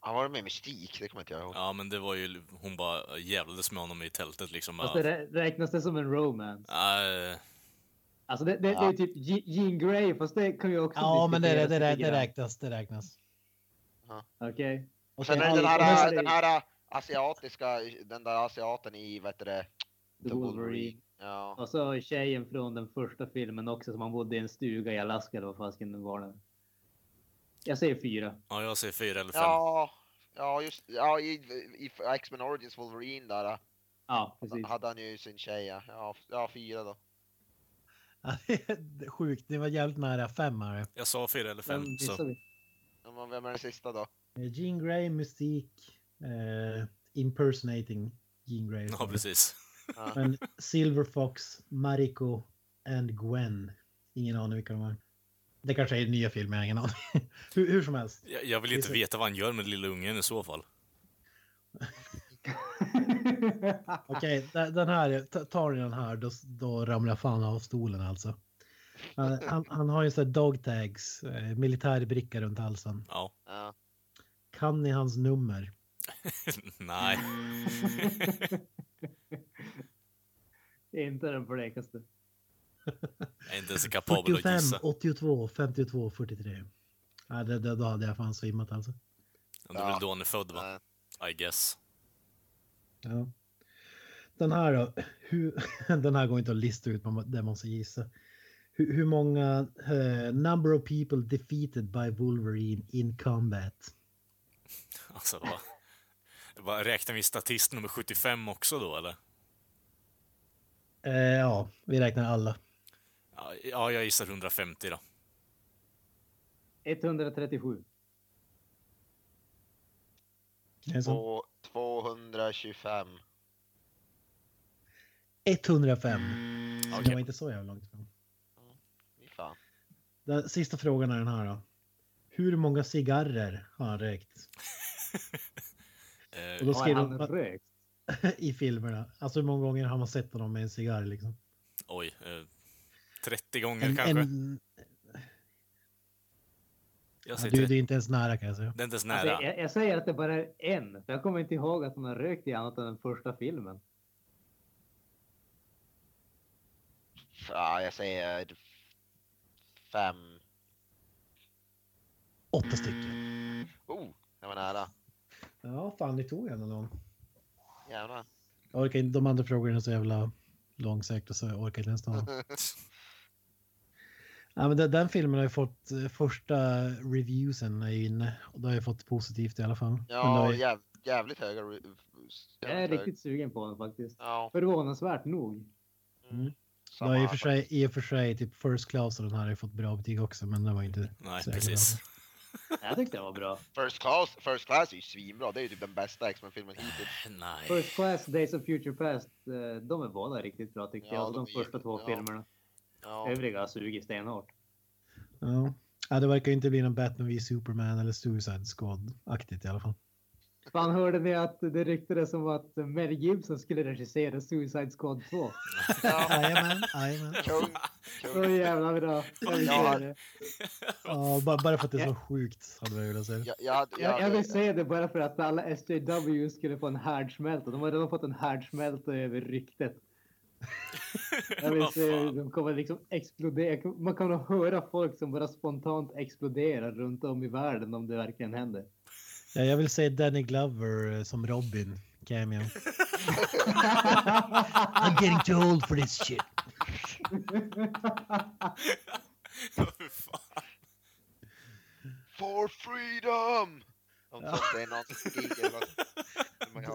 Han var med Mystique, det kommer inte jag ihåg. Ja men det var ju, hon bara jävlades med honom i tältet liksom. Alltså det räknas det som en romance? Uh... Alltså det, det, det är typ Jean Grey fast det kan ju också. Ja men det, det, det, det, det räknas, det räknas. Uh-huh. Okej. Okay. Och sen den här, den här asiatiska, den där asiaten i, vad heter det? The, The Wolverine. Wolverine. Ja. Och så tjejen från den första filmen också som han bodde i en stuga i Alaska eller vad fasken den var den. Jag säger fyra. Ja, jag säger fyra eller fem. Ja, ja just ja, i, i X-Men Origins Wolverine där. Ja, precis. Hade han ju sin tjej. Ja, ja fyra då. Sjukt, det var jävligt nära femmare. Jag sa fyra eller fem. Men, så. Ja, vem är den sista då? Jean Grey, Mystique, eh, impersonating Jean Grey. Ja, precis. Men Silver Fox, Mariko and Gwen. Ingen aning vilka de är. Det kanske är nya filmer, ingen aning. hur, hur som helst. Jag, jag vill inte så... veta vad han gör med lilla ungen i så fall. Okej, okay, den här, tar ni den här då, då ramlar fan av stolen alltså. Han, han har ju så här dog tags, militärbricka runt halsen. Ja. Kan ni hans nummer? Nej. Det är inte den blekaste. Jag är inte så kapabel att gissa. åttiofem, åttiotvå, femtiotvå, fyrtiotre. Ja, det, det, då hade jag fan svimmat alltså. Ja, det är väl då han är född va? I guess. Ja. Den här då, hur, den här går inte att lista ut, det måste gissa. Hur, hur många uh, number of people defeated by Wolverine in combat? Alltså då, det var, räknar vi statist nummer sjuttiofem också då eller? Eh, ja, vi räknar alla. Ja, ja, jag gissar hundrafemtio då. etthundratrettiosju. Och tvåhundratjugofem. etthundrafem. Mm, okay. Det var inte så jävla långt fram. Fan. Den sista frågan är den här då. Hur många cigarrer har han rökt? Och då skriver han rökt i filmerna. Alltså hur många gånger har man sett honom med en cigarr liksom? Oj, eh, trettio gånger en, kanske. En... Jag ja, du, det är inte ens nära kan jag säga. Det är inte ens nära. Alltså, jag, jag säger att det bara är en. Jag kommer inte ihåg att han har rökt i annat än den första filmen. Ja, jag säger fem. Åtta stycken. Oh, det var nära. Ja, fan, ni tog en av dem. Jävlar. Jag orkar inte, de andra frågorna är så jävla långsökt och så jag orkar inte ens ta dem. Ja, men den, den filmen har ju fått första reviewsen är inne och det har ju fått positivt i alla fall. Ja, ju... jäv, jävligt höga jävligt Jag är hög. Riktigt sugen på den faktiskt. Ja. Förvånansvärt nog. Mm. Det har ju för sig, i och för sig typ first class och den här har ju fått bra betyg också men det var inte nej, precis. Jag tyckte det var bra. First class, first class är ju svinbra. Det är ju typ den bästa X-Men-filmen hittills. Nej. First Class, Days of Future Past, de är båda riktigt bra tycker ja, jag. Alltså de, de första två ja. filmerna. Ja. Övriga suger stenhårt. Ja. Ja, det verkar inte bli någon Batman v Superman eller Suicide Squad-aktigt i alla fall. Fan, hörde ni att det ryktades som att Mel Gibson skulle regissera Suicide Squad två? Jajamän, jajamän. Så jävla bra. Jag ja, bara, bara för att det är så sjukt hade jag velat säga. Ja, ja, ja, jag, jag vill ja. säga det bara för att alla S J W skulle få en härdsmälta. De har redan fått en härdsmälta över ryktet. Jag vill säga, de kommer liksom explodera. Man kan höra folk som bara spontant exploderar runt om i världen om det verkligen händer. Ja, jag vill säga Danny Glover som Robin cameo. I'm getting too old for this shit. For freedom.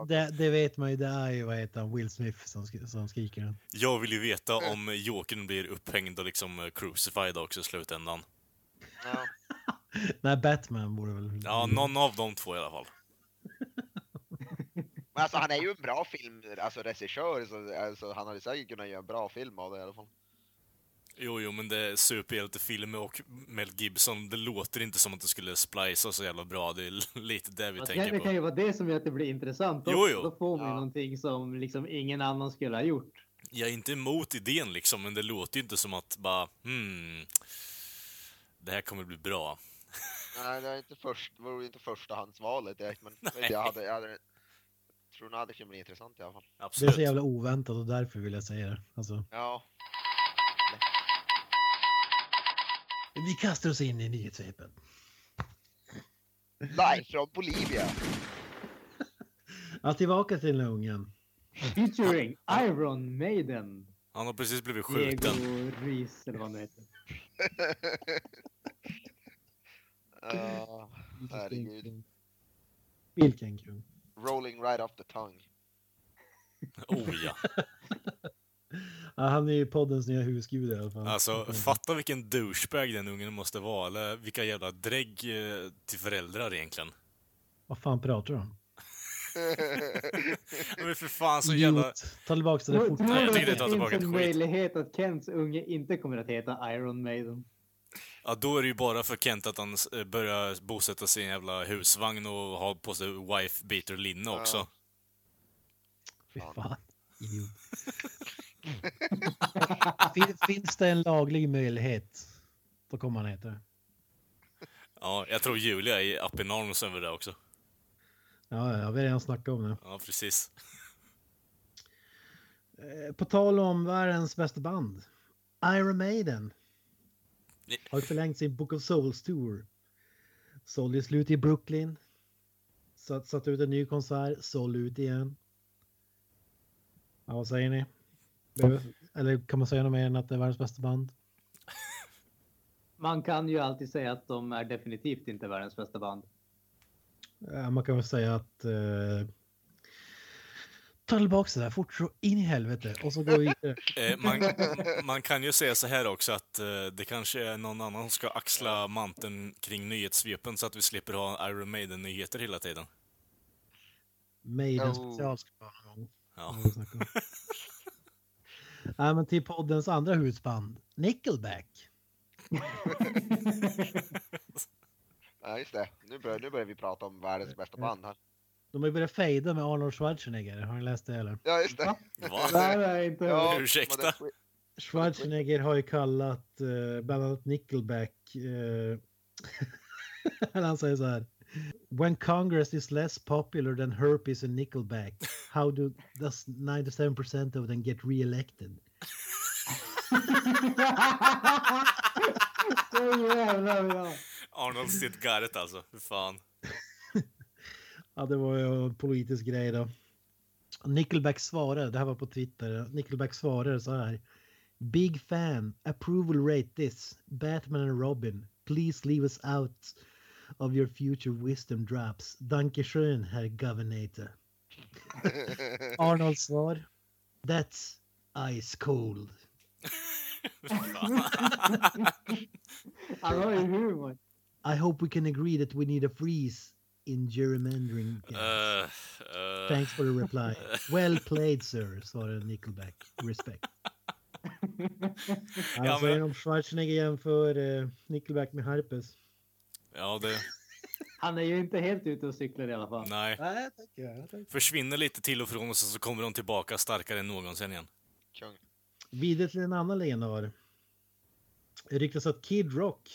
Det, det vet man ju, det är ju vad heter han, Will Smith som, som skriker den. Jag vill ju veta om Jokern blir upphängd och liksom crucified också i slutändan. Ja. Nej, Batman borde väl... Ja, någon av de två i alla fall. Men alltså, han är ju en bra film, alltså regissör, så alltså, han hade säkert kunnat göra en bra film av det i alla fall. Jo, jo, men det är superhjältefilm och Mel Gibson, det låter inte som att det skulle splicea så jävla bra. Det är lite det vi alltså, tänker det på. Det kan ju vara det som gör att det blir intressant. Jo, jo. Då får man ja. någonting som liksom ingen annan skulle ha gjort. Jag är inte emot idén liksom, men det låter ju inte som att bara, hmm, det här kommer bli bra. Nej, det var inte, först, det var inte förstahandsvalet direkt, men jag, hade, jag, hade, jag tror att det kan bli intressant i alla fall. Absolut. Det är så jävla oväntat och därför vill jag säga det. Alltså. Ja. Vi kastar oss in i nyhetsvejpen. Live från Bolivia. Ja, tillbaka till Lungen. Featuring Iron Maiden. Han har precis blivit skjuten. Diego Ruiz eller vad han heter. Ja, herregud. Vilken kung. Rolling right off the tongue. Oh ja. Ja, han är ju poddens nya husgud i alla fall. Alltså, fatta vilken douchebag den ungen måste vara. Eller vilka jävla drägg till föräldrar egentligen. Vad fan pratar du om? Men för fan så jävla... Ta tillbaka det där fort. Nej, jag tycker inte ta tillbaka ett skit. Det finns en möjlighet att Kents unge inte kommer att heta Iron Maiden. Ja, då är det ju bara för Kent att han börjar bosätta sig i en jävla husvagn och ha på sig wife-beater-linne också. Ja. Fy fan. Idiot. fin, finns det en laglig möjlighet? Då kommer han heta det. Ja, jag tror Julia är uppe i Norms över det också. Ja, jag vill redan snacka om det. Ja, precis. På tal om världens bästa band, Iron Maiden har förlängt sin Book of Souls Tour. Sålde slut i Brooklyn. Satt, satt ut en ny konsert, sålde ut igen. Ja, vad säger ni? Eller kan man säga något mer än att det är världens bästa band? Man kan ju alltid säga att de är definitivt inte världens bästa band. Man kan väl säga att eh, ta tillbaka det där fort så in i helvete och så går vi eh, man, man kan ju säga så här också att eh, det kanske är någon annan som ska axla manteln kring nyhetssvepen så att vi slipper ha Iron Maiden-nyheter hela tiden. Maiden special ska vara någon gång. Ja. Nej, men till poddens andra husband, Nickelback. Ja, just det. Nu börjar, nu börjar vi prata om världens bästa band här. De har ju börjat fejda med Arnold Schwarzenegger. Har ni läst det eller? Ja, just det. Va? Nej, nej, inte. Ja, ursäkta. Schwarzenegger har ju kallat uh, bland annat Nickelback. Uh, han säger så här. When Congress is less popular than herpes and Nickelback, how do, does ninety-seven percent of them get re-elected? Så jävla bra. Arnold sitt garret alltså, hur fan. Ja, det var ju en politisk grej då. Nickelback svarade, det här var på Twitter. Nickelback svarade så här: big fan, approval rate this, Batman and Robin, please leave us out of your future wisdom drops. Danke schön, herr governator. Arnold svar: that's ice cold. I hope we can agree that we need a freeze in gerrymandering. Uh, uh, Thanks for the reply. Well played, sir, svarade Nickelback. Respect. Alltså, ja, men... om Schwarzenegger jämför uh, Nickelback med herpes. Ja, det... Han är ju inte helt ute och cyklar i alla fall. Nej. Nej, tack, ja, tack. Försvinner lite till och från och så kommer de tillbaka starkare än någonsin igen. Kung. Vidare till en annan legendar. Det ryktas att Kid Rock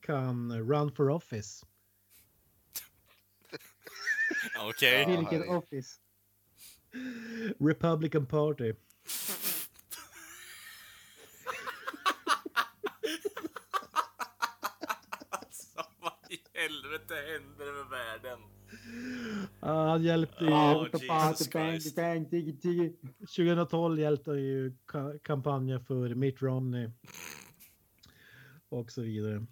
kan run for office. Okej. Okay. Vilken office? Republican Party. Alltså, vad i helvete händer med världen? Ah, han hjälpte ju oh, tjugotolv hjälpte han ju ka- kampanjen för Mitt Romney och så vidare.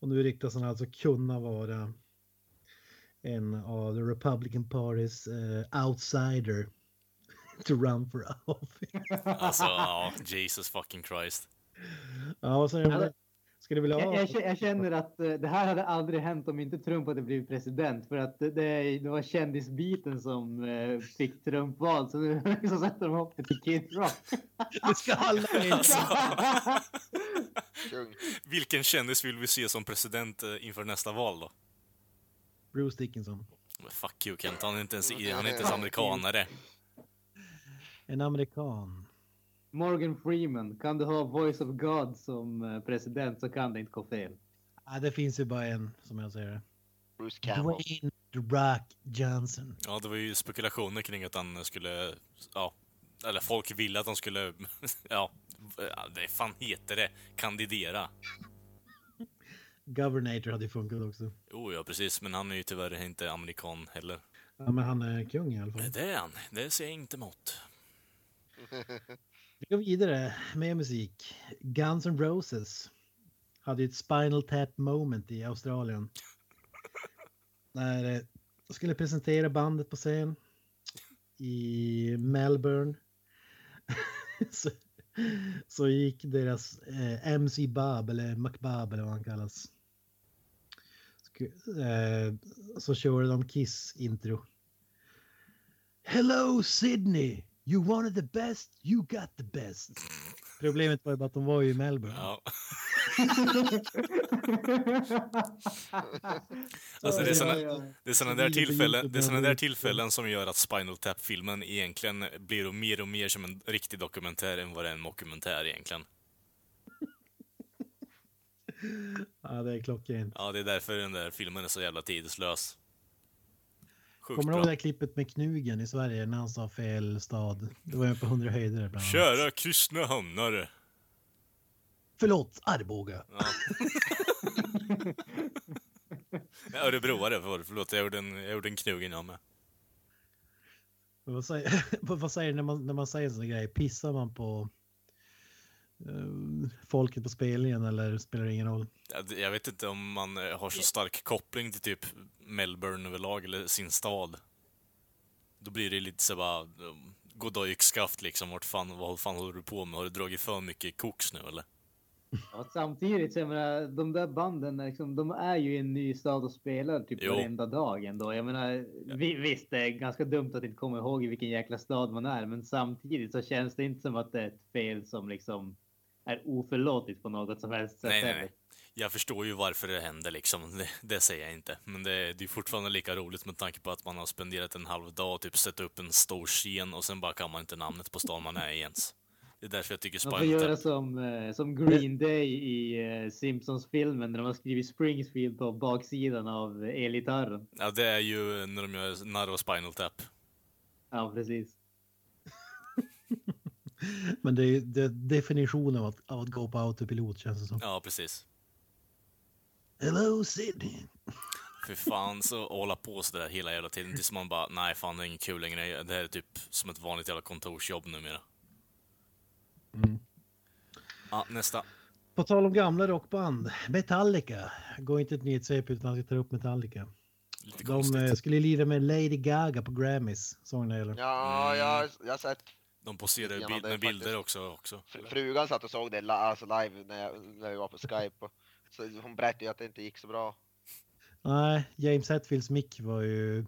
Och nu riktas han alltså kunna vara en av the Republican Party's uh, outsider to run for office. Alltså, oh, Jesus fucking Christ. Ja, och sen... Jag, jag, jag känner att det här hade aldrig hänt om inte Trump hade blivit president. För att det, det var kändisbiten som fick Trump vald. Så nu så sätter de hoppet till Kid Rock. Det ska alla alltså. Vilken kändis vill vi se som president inför nästa val då? Bruce Dickinson. Fuck you, Kent. Han är inte ens, han är inte ens amerikanare. En amerikan. Morgan Freeman, kan du ha Voice of God som president så kan det inte gå fel. Ja, det finns ju bara en som jag säger det. Bruce Campbell. Dwayne The Rock Johnson. Ja, det var ju spekulationer kring att han skulle, ja, eller folk ville att han skulle, ja, det fan heter det, kandidera. Governator hade ju funkat också. Jo, ja, precis, men han är ju tyvärr inte amerikan heller. Ja, men han är kung i alla fall. Det är han, det ser jag inte mot. Vi går vidare med musik. Guns N' Roses hade ett Spinal Tap moment i Australien. När de skulle presentera bandet på scen i Melbourne. Så så gick deras eh, M C Bab eller MacBab eller vad han kallas. Sk- eh, så körde de Kiss intro. Hello Sydney, you wanted the best, you got the best. Problemet var ju bara att de var ju i Melbourne. Ja. Alltså det är sådana, det är sådana där tillfällen, det är sådana där tillfällen som gör att Spinal Tap-filmen egentligen blir mer och mer som en riktig dokumentär än vad det är en mockumentär egentligen. Ja, det är klockrent. Ja, det är därför den där filmen är så jävla tidslös. Sjukt. Kommer du ihåg det där klippet med knugen i Sverige när han sa fel stad? Det var ju på hundra höjder bland annat. Kära kristna hamnare. Förlåt, Arboga. Ja. Jag örebroare, för, förlåt. Jag gjorde en, jag gjorde en knugen jag med. Vad säger, vad säger när man när man säger såna grejer? Pissar man på um, folket på spelningen eller spelar det ingen roll? Jag vet inte om man har så stark koppling till typ Melbourne överlag eller sin stad. Då blir det lite så bara... Um, Goddag yxskaft liksom, vart fan, vad fan håller du på med? Har du dragit för mycket koks nu eller? Ja, samtidigt så jag menar, de där banden liksom, de är ju i en ny stad och spelar typ varenda dag ändå. Jag menar, ja. vi, visst det är ganska dumt att inte komma ihåg i vilken jäkla stad man är. Men samtidigt så känns det inte som att det är ett fel som liksom är oförlåtligt på något som helst sätt. Nej, nej, nej. Jag förstår ju varför det händer liksom, det, det säger jag inte. Men det, det är fortfarande lika roligt med tanke på att man har spenderat en halv dag och typ sätta upp en stor scen och sen bara kan man inte namnet på stan man är i ens. Det är därför jag tycker Spinal Tap. Man får göra som, som Green Day i Simpsons-filmen när de har skrivit Springsfield på baksidan av elgitarren. Ja, det är ju när de gör Narrow Spinal Tap. Ja, precis. Men det är, det är definitionen av att, av att gå på autopilot känns det som. Ja, precis. Hello Sydney. För fan så hålla på så där hela jävla tiden tills man bara, nej fan det är inget kul längre. Det här är typ som ett vanligt jävla kontorsjobb numera. Mm. Ja, nästa. På tal om gamla rockband, Metallica. Går inte ett nyhetssvep utan att jag tar upp Metallica. Lite De konstigt. Skulle lira med Lady Gaga på Grammys sången eller? Ja, jag jag har sett. De poserade bild, med faktiskt. Bilder också också. Frugan satt och såg det alltså live när jag, när jag var på Skype och så hon berättade ju att det inte gick så bra. Nej, James Hetfields mick var ju...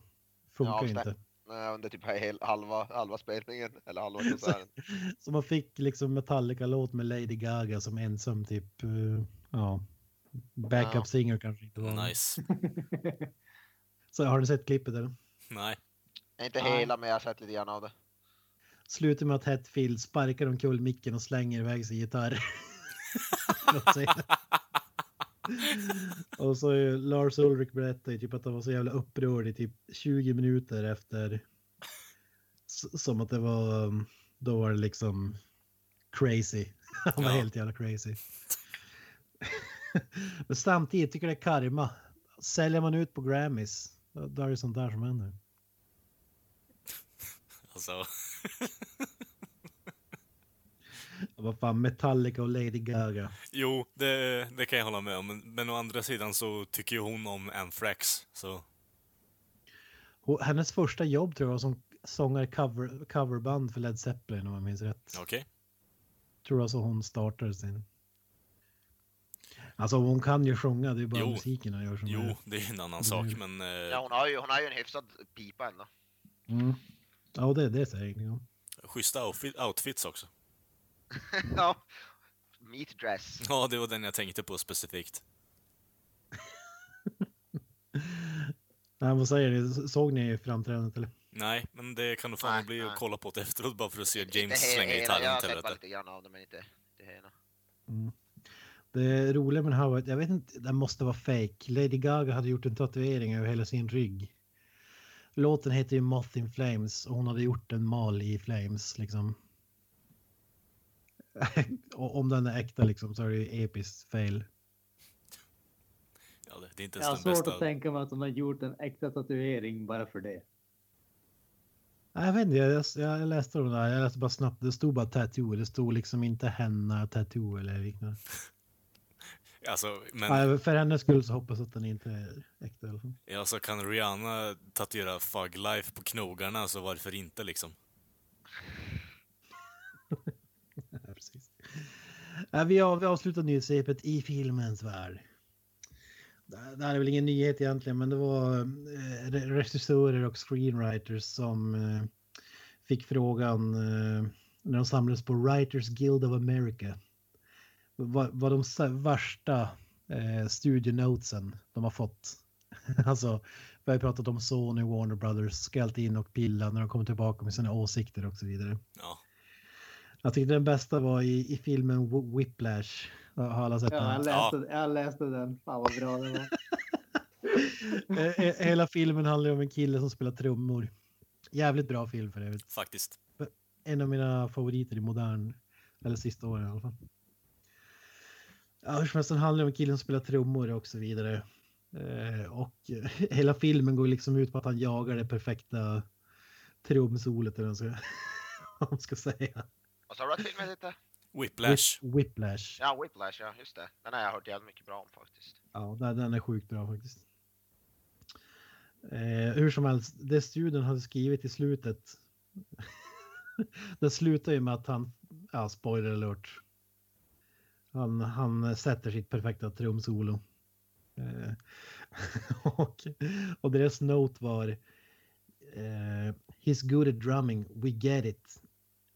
Funkar ja, inte. Nej, under typ halva, halva spelningen. Eller halva konserten. så, så man fick liksom Metallica-låt med Lady Gaga som ensam typ... Uh, ja, backup ja. Singer kanske inte var. Nice. Så har du sett klippet eller? Nej. Inte ja. Hela, men jag har sett lite grann av det. Slutar med att Hetfield sparkar omkull micken och slänger iväg sin gitarr. Låt säga. Och så Lars Ulrich berättade typ att han var så jävla upprörd i typ tjugo minuter efter som att det var då var det liksom crazy. Han var ja. Helt jävla crazy. Men samtidigt tycker jag det är karma. Säljer man ut på Grammys då är det sånt där som händer. Alltså vad fan, Metallica och Lady Gaga. Jo, det, det kan jag hålla med om. Men, men å andra sidan så tycker ju hon om Anthrax. Så. Och hennes första jobb tror jag var som sångare cover, coverband för Led Zeppelin om jag minns rätt. Okej. Okay. Tror jag så hon startade sin. Alltså hon kan ju sjunga, det är bara jo. Musiken hon gör som Jo, är. Det är en annan det sak. Men, eh... ja, hon, har ju, hon har ju en hyfsad pipa ändå. Mm. Ja, det, det säger jag ingenting om. Schyssta outfit, outfits också. Ja, meat dress. Ja, det var den jag tänkte på specifikt. Nej, vad säger ni? Såg ni framträdandet eller? Nej, men det kan du fan nej, bli nej. Och kolla på det efteråt bara för att se James he- slänga he- gitarren. Jag har sett bara lite grann av det, men inte, inte hela. Mm. Det roliga med det här var att, jag vet inte, det måste vara fake. Lady Gaga hade gjort en tatuering över hela sin rygg. Låten heter ju Moth in Flames och hon hade gjort en mal i Flames liksom. Om den är äkta liksom så är det ju episkt fail. Ja, det är inte ens jag har svårt bästa. Att tänka mig att de har gjort en äkta tatuering bara för det. Nej, jag vet inte, jag, jag läste de där, jag läste bara snabbt, det stod bara tattoo, det stod liksom inte henna tattoo eller liknande. Alltså, men... ja, för hennes skull så hoppas att den inte är äkta i alla fall. Ja, så kan Rihanna tatuera Thug Life på knogarna så varför inte liksom? Ja, precis. Vi har vi avslutat nyhetssvepet i filmens värld. Det här är väl ingen nyhet egentligen, men det var regissörer och screenwriters som fick frågan när de samlades på Writers Guild of America vad de värsta studio notesen de har fått. Alltså, vi har pratat om Sony, Warner Brothers, skällt in och pilla när de kommer tillbaka med sina åsikter och så vidare. Ja. Jag tyckte den bästa var i, i filmen Whiplash. Har alla sett den? Ja, jag läste, ja. jag läste den. Fan vad bra det var. Hela filmen handlar om en kille som spelar trummor. Jävligt bra film för övrigt. Faktiskt. En av mina favoriter i modern, eller sista åren i alla fall. Ja, hur som helst, den handlar om en kille som spelar trummor och så vidare. Och hela filmen går liksom ut på att han jagar det perfekta trumsolet, eller vad man ska säga. Vad sa du att filmen heter? Whiplash. Whiplash. Ja, Whiplash, ja, just det. Den har jag hört jävligt mycket bra om faktiskt. Ja, den är sjukt bra faktiskt. Eh, hur som helst, det studien hade skrivit i slutet. Det slutar ju med att han, ja, spoiler alert. Han, han sätter sitt perfekta trumsolo. Eh, och, och deras note var eh, he's good at drumming, we get it.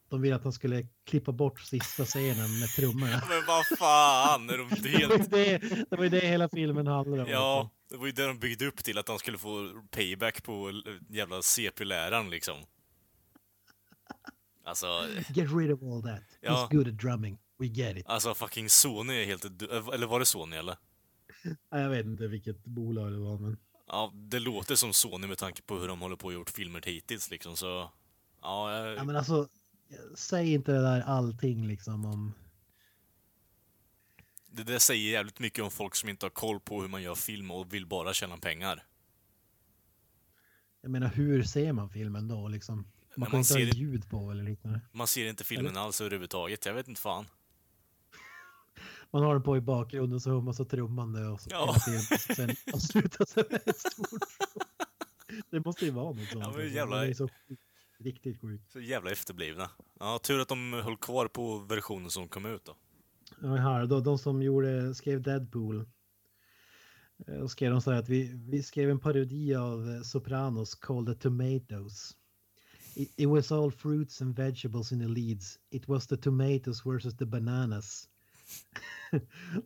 De ville att han skulle klippa bort sista scenen med trummorna. Men vad fan är de helt... det, det var ju det hela filmen handlade om. Ja, det var ju det de byggde upp till, att han skulle få payback på jävla C P-läraren liksom. Alltså... Get rid of all that. Ja. He's good at drumming. We get it. Alltså fucking Sony är helt... Eller var det Sony eller? Jag vet inte vilket bolag det var, men... Ja, det låter som Sony med tanke på hur de håller på och gjort filmer hittills liksom, så... Ja, jag... ja men alltså... Säg inte det där allting liksom om... Det där säger jävligt mycket om folk som inte har koll på hur man gör film och vill bara tjäna pengar. Jag menar, hur ser man filmen då liksom? Man kan inte ha ljud på eller liknande. Man ser inte filmen eller... alls överhuvudtaget, jag vet inte fan. Man har den på i bakgrunden så hör man så trummande och så ja. Sen avslutar sig med ett stort... Det måste ju vara något sånt. Ja, jävla... Det är så... Riktigt sjukt. Så jävla efterblivna. Ja, tur att de höll kvar på versionen som kom ut då. Ja, här då, de som gjorde, skrev Deadpool. Och skrev de så här att vi, vi skrev en parodi av Sopranos called the Tomatoes. It, it was all fruits and vegetables in the leads. It was the tomatoes versus the bananas.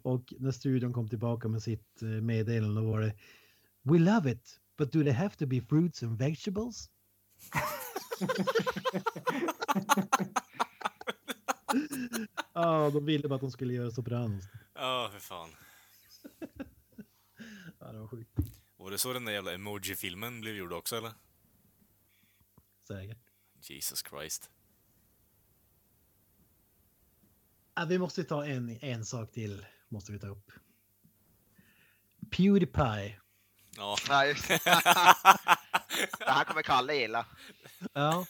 Och när studion kom tillbaka med sitt meddelande var det we love it, but do they have to be fruits and vegetables? Ja, de ville bara att de skulle göra Sopranos. Ja, oh, för fan. Ja, det var sjukt. Var det så den där jävla emoji-filmen blev gjord också, eller? Säkert. Jesus Christ. Ja, vi måste ta en, en sak till. Måste vi ta upp PewDiePie. Ja. Nej. Det här kommer Kalle gilla. Ja,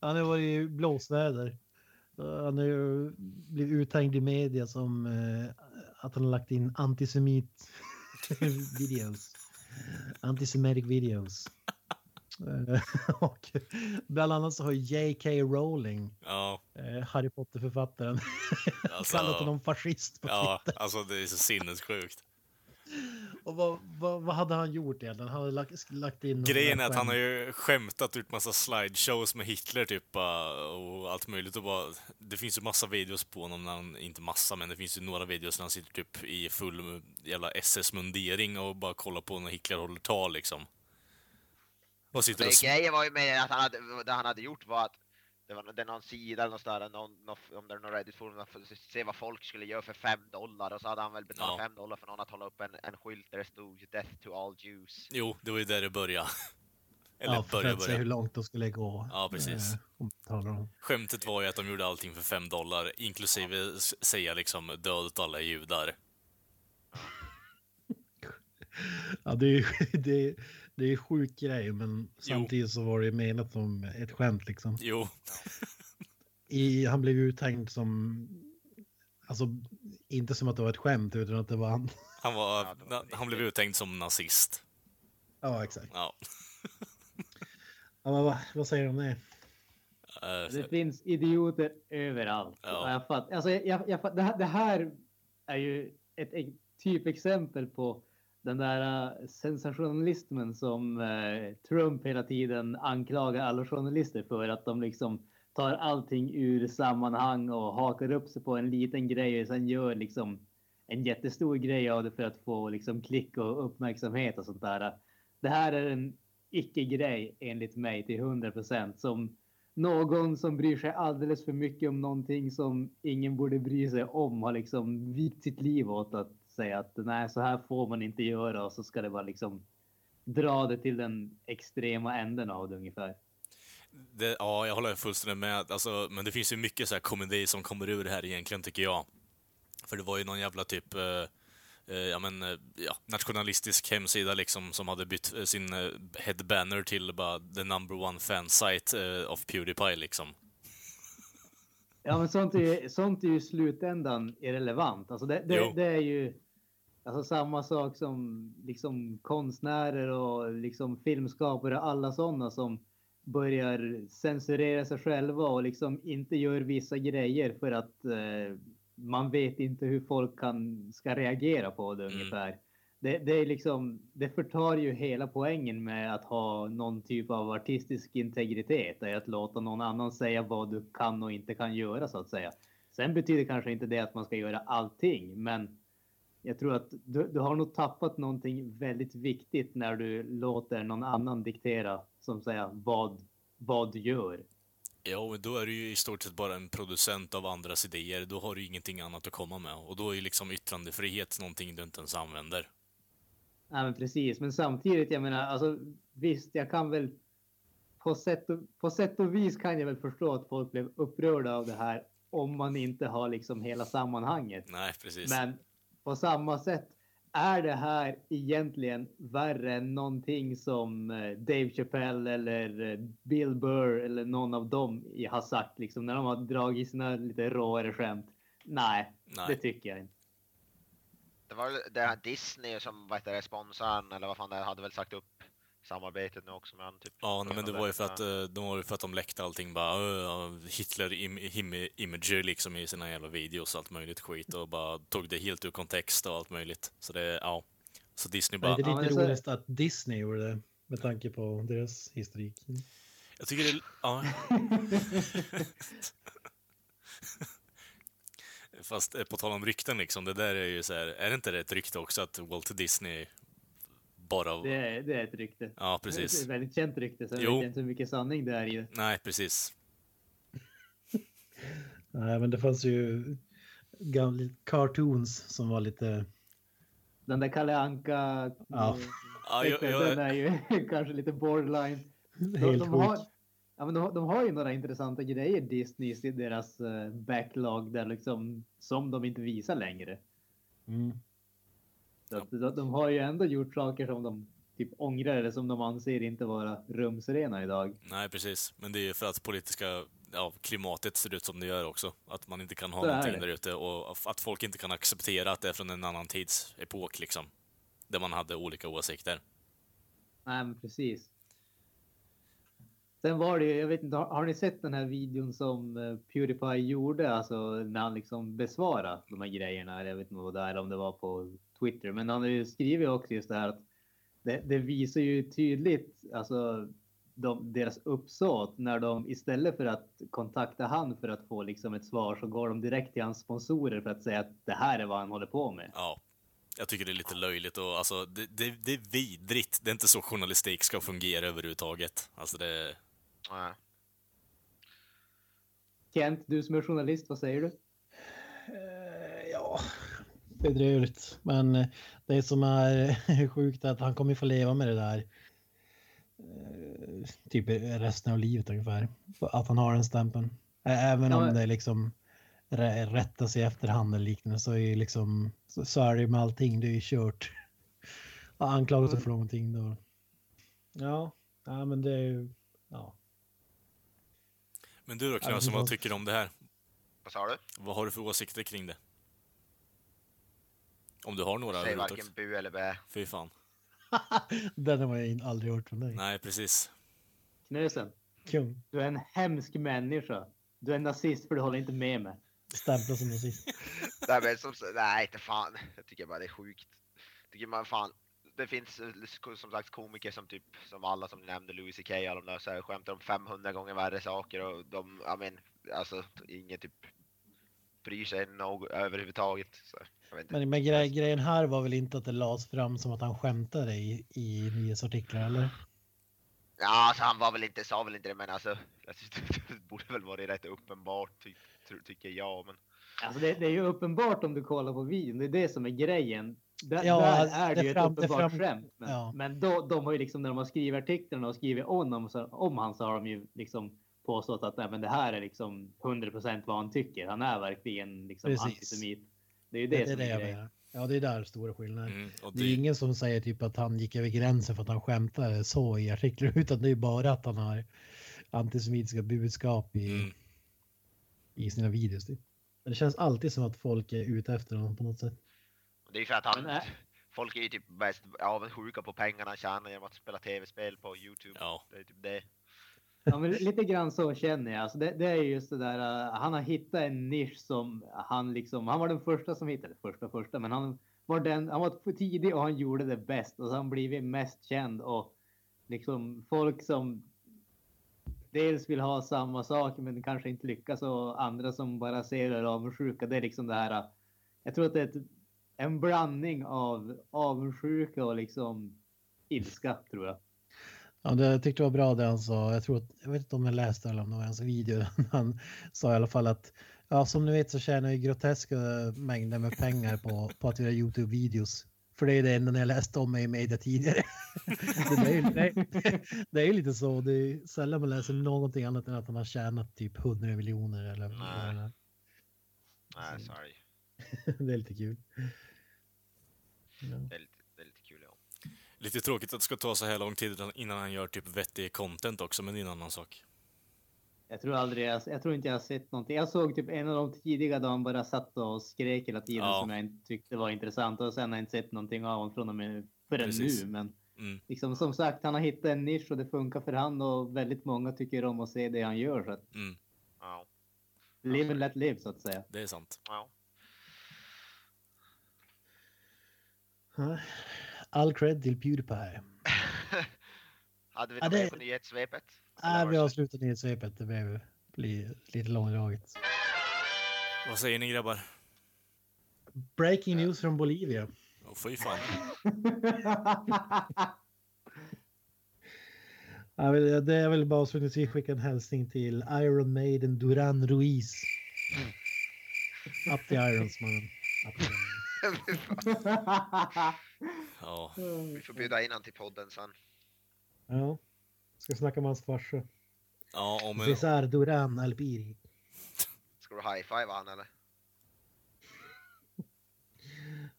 han har varit i blåsväder. Han har ju blivit uthängd i media som eh, att han har lagt in antisemit videos. Antisemitic videos. Och bland annat så har J K Rowling, ja. eh, Harry Potter-författaren, alltså, kallat honom fascist på ja, Twitter. Alltså det är så sinnessjukt. Och vad, vad, vad hade han gjort egentligen? Han hade lagt, lagt in... Grejen är att han har ju skämtat ut massa slideshows med Hitler typ och allt möjligt och bara... Det finns ju massa videos på honom när han... Inte massa, men det finns ju några videos när han sitter typ i full jävla S S-mundering och bara kollar på när Hitler håller tal liksom. Och sitter och... Det grejen var ju med att han hade, det han hade gjort var att... Det var det är någon sida eller något där, någon, någon, om det är någon Reddit-forum för att se vad folk skulle göra för fem dollar. Och så hade han väl betalat ja. fem dollar för någon att hålla upp en, en skylt där det stod Death to all Jews. Jo, det var ju där det började. Eller ja, för börja, att börja. Se hur långt de skulle gå. Ja, precis. Eh, Skämtet var ju att de gjorde allting för fem dollar, inklusive ja. säga liksom död åt alla judar. Ja, det är ju... Det... Det är sjuk grej, men samtidigt jo. så var det menat som ett skämt liksom. Jo. I, han blev uttänkt som, alltså inte som att det var ett skämt utan att det var han. Han, var, ja, var han blev uttänkt som nazist. Ja, exakt. Ja. Ja, vad, vad säger du om det? Alltså. Det finns idioter överallt. Ja. Jag fatt, alltså jag, jag fatt, det, här, det här är ju ett, ett typexempel på den där uh, sensationalismen som uh, Trump hela tiden anklagar alla journalister för, att de liksom tar allting ur sammanhang och hakar upp sig på en liten grej och sen gör liksom en jättestor grej av det för att få liksom klick och uppmärksamhet och sånt där. Det här är en icke-grej enligt mig till hundra procent, som någon som bryr sig alldeles för mycket om någonting som ingen borde bry sig om har liksom vikt sitt liv åt att säga att nej, så här får man inte göra, och så ska det bara liksom dra det till den extrema änden av det ungefär. Det, ja, jag håller fullständigt med. Alltså, men det finns ju mycket så här komedi som kommer ur det här egentligen, tycker jag. För det var ju någon jävla typ eh, eh, ja, men, eh, ja, nationalistisk hemsida liksom, som hade bytt eh, sin eh, headbanner till bara the number one fan site eh, of PewDiePie liksom. Ja, men sånt är, sånt är ju i slutändan irrelevant. Alltså det, det, det är ju alltså samma sak som liksom konstnärer och liksom filmskapare och alla sådana som börjar censurera sig själva och liksom inte gör vissa grejer för att eh, man vet inte hur folk kan, ska reagera på det ungefär. Mm. Det, det, är liksom, det förtar ju hela poängen med att ha någon typ av artistisk integritet, är att låta någon annan säga vad du kan och inte kan göra så att säga. Sen betyder kanske inte det att man ska göra allting, men jag tror att du, du har nog tappat någonting väldigt viktigt när du låter någon annan diktera som säger vad, vad du gör. Ja, men då är du ju i stort sett bara en producent av andras idéer. Då har du ingenting annat att komma med. Och då är ju liksom yttrandefrihet någonting du inte ens använder. Ja, men precis. Men samtidigt, jag menar, alltså, visst, jag kan väl på sätt, och, på sätt och vis kan jag väl förstå att folk blev upprörda av det här om man inte har liksom hela sammanhanget. Nej, precis. Men på samma sätt är det här egentligen värre än någonting som Dave Chappelle eller Bill Burr eller någon av dem har sagt liksom, när de har dragit sina lite råare skämt. Nej, Nej. Det tycker jag inte. Det var det här Disney som var det sponsorn eller vad fan det hade väl sagt upp samarbetet nu också med han typ. Ja, men det var ju för att de var för att de läckte allting bara Hitler im- imager liksom i sina jävla videos och allt möjligt skit och bara tog det helt ur kontext och allt möjligt. Så det ja. Så Disney bara. Men det är lite ja, roligt att Disney gjorde det med tanke på deras historik. Jag tycker det ja. Fast på tal om rykten liksom, det där är ju så här, är det inte det ett rykte också att Walt Disney bara... Det är, det är ett rykte. Ja, precis. Det är ett väldigt känt rykte, så jag vet inte hur mycket sanning det är i det. Nej, precis. Nej, men det fanns ju gamla cartoons som var lite... Den där Kalle Anka... Ja. Ja, jag, jag... Den är ju kanske lite borderline. Helt de har... Ja, men de, de har ju några intressanta grejer Disney i deras uh, backlog där liksom, som de inte visar längre. Mm. Så att, ja. De har ju ändå gjort saker som de typ ångrar eller som de anser inte vara rumsrena idag. Nej, precis. Men det är ju för att politiska ja, klimatet ser ut som det gör också. Att man inte kan ha någonting där ute och att folk inte kan acceptera att det är från en annan tidsepok liksom. Där man hade olika åsikter. Nej, men precis. Sen var det ju, jag vet inte, har, har ni sett den här videon som PewDiePie gjorde? Alltså när han liksom besvarade de här grejerna. Jag vet inte vad det är, om det var på Twitter. Men han har ju skrivit också just det här att det, det visar ju tydligt alltså, de, deras uppsåt. När de istället för att kontakta han för att få liksom ett svar så går de direkt till hans sponsorer för att säga att det här är vad han håller på med. Ja, jag tycker det är lite löjligt. Och, alltså, det, det, det är vidrigt. Det är inte så journalistik ska fungera överhuvudtaget. Alltså det... Nej. Kent, du som är journalist, vad säger du? Uh, ja, bedrövligt. Men det som är sjukt är att han kommer få leva med det där uh, typ resten av livet ungefär. Att han har den stämpeln. Även ja, om det liksom rättar sig efterhand eller liknande så är, liksom, så är det med allting. Det är ju kört. Anklagat sig för någonting då. Ja, ja, men det är ju ja. Men du då, Knösen, vad tycker du om det här? Vad sa du? Vad har du för åsikter kring det? Om du har några. Säg varken bu eller bä. Fy fan. Den har jag aldrig hört från dig. Nej, precis. Knösen. Kung. Du är en hemsk människa. Du är en nazist för du håller inte med mig. Stämpla som nazist. Nej, men som, nej, inte fan. Jag tycker bara det är sjukt. Jag tycker man fan. Det finns som sagt komiker som typ som alla som nämnde, Louis C K och de där, så här, skämtar om femhundra gånger värre saker och de, jag men, alltså ingen typ bryr sig något överhuvudtaget. Så, jag vet inte. Men, men gre- grejen här var väl inte att det las fram som att han skämtade i, i nyhetsartiklar, eller? Ja, alltså, han var väl inte, sa väl inte det, men alltså, alltså det borde väl vara rätt uppenbart, ty, ty, tycker jag. Men... Alltså det, det är ju uppenbart om du kollar på videon, det är det som är grejen. Där, ja, där är det, det ju fram, ett uppenbart fram, skämt. Men, ja. men då, de har ju liksom, när de har skrivit artiklarna och skrivit om, om, om han, så har de ju liksom påstått att nej, men det här är liksom hundra procent vad han tycker. Han är verkligen liksom antisemit. Det är ju det, det som är, det är grejen. Ja, det är där stora skillnaden. Mm, det... det är ingen som säger typ att han gick över gränsen för att han skämtade så i artiklar, utan det är bara att han har antisemitiska budskap i, mm. i sina videos. Typ. Men det känns alltid som att folk är ute efter honom på något sätt. Det är för att han, folk är ju typ mest avundsjuka på pengarna han tjänar genom att spela tv-spel på YouTube. Ja. Det är typ det. Ja, men lite grann så känner jag. Alltså det, det är just det där, uh, han har hittat en nisch som han liksom, han var den första som hittade, första första, men han var den, han var tidig och han gjorde det bäst och så han blivit mest känd och liksom folk som dels vill ha samma sak men kanske inte lyckas och andra som bara ser det avundsjuka. Det är liksom det här, uh, jag tror att det är ett, en blandning av avundsjuka och liksom ilska, tror jag. Ja, det, jag tyckte det var bra det han sa. Jag tror att, jag vet inte om jag läste eller om det var hans video. Han sa i alla fall att ja, som ni vet så tjänar vi groteska mängder med pengar på, på att göra YouTube-videos. För det är det enda när jag läste om mig med det tidigare. Det är ju det, det är lite så. Det är sällan man läser någonting annat än att han har tjänat typ hundra miljoner eller nej. Eller. Nej, sorry. Det är lite kul. Ja. Det är lite, det är lite kul, ja. Lite tråkigt att det ska ta så här lång tid innan han gör typ vettig content också, men det är en annan sak. Jag tror aldrig, jag, jag tror inte jag har sett någonting. Jag såg typ en av de tidiga där han bara satt och skrek hela tiden, ja. Som jag inte tyckte var intressant, och sen har jag inte sett någonting av honom från och med förrän nu, men mm. liksom, som sagt, han har hittat en nisch och det funkar för han och väldigt många tycker om att se det han gör, så att mm. wow. Live and let live, så att säga. Det är sant. Wow. All cred till PewDiePie. Hade vi något mer på nyhetssvepet? Nej, vi har slutat nyhetssvepet. Det blev lite långdraget. Vad säger ni, grabbar? Breaking news från Bolivia. Åh, fy fan. Jag vill, det är väl bara att skicka en hälsning till Iron Maiden Duran Ruiz. Up the Irons, mannen. Up the Irons. Ja. Vi får bjuda in han till podden sen. Ja. Ska snacka med hans farsa. Ja, om en... Cesar Duran Albiri. Ska du high-five han eller?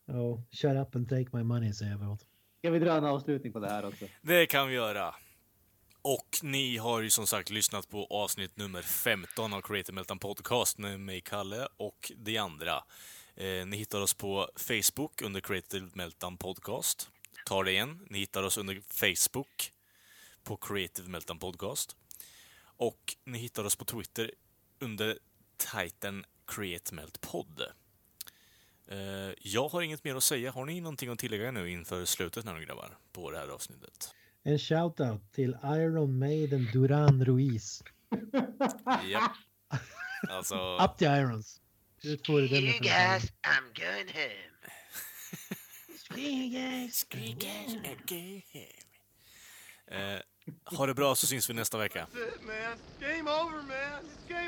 Ja, shut up and take my money, säger jag åt. Kan vi dra en avslutning på det här också? Det kan vi göra. Och ni har ju som sagt lyssnat på avsnitt nummer femton av Creator Meltan Podcast med mig, Kalle, och de andra. Eh, ni hittar oss på Facebook under Creator Meltan Podcast. Ta det igen. Ni hittar oss under Facebook på Creator Meltan Podcast. Och ni hittar oss på Twitter under titeln Creator Melt Pod. Eh, jag har inget mer att säga. Har ni någonting att tillägga nu inför slutet när ni grabbar på det här avsnittet? En shoutout till Iron Maiden Duran Ruiz. Japp. Alltså... Up the Irons. Screw guys, I'm going home. Screw guys, screw guys, I'm going home. Eh, ha det bra, så syns vi nästa vecka. That's it, man. Game over, man. It's game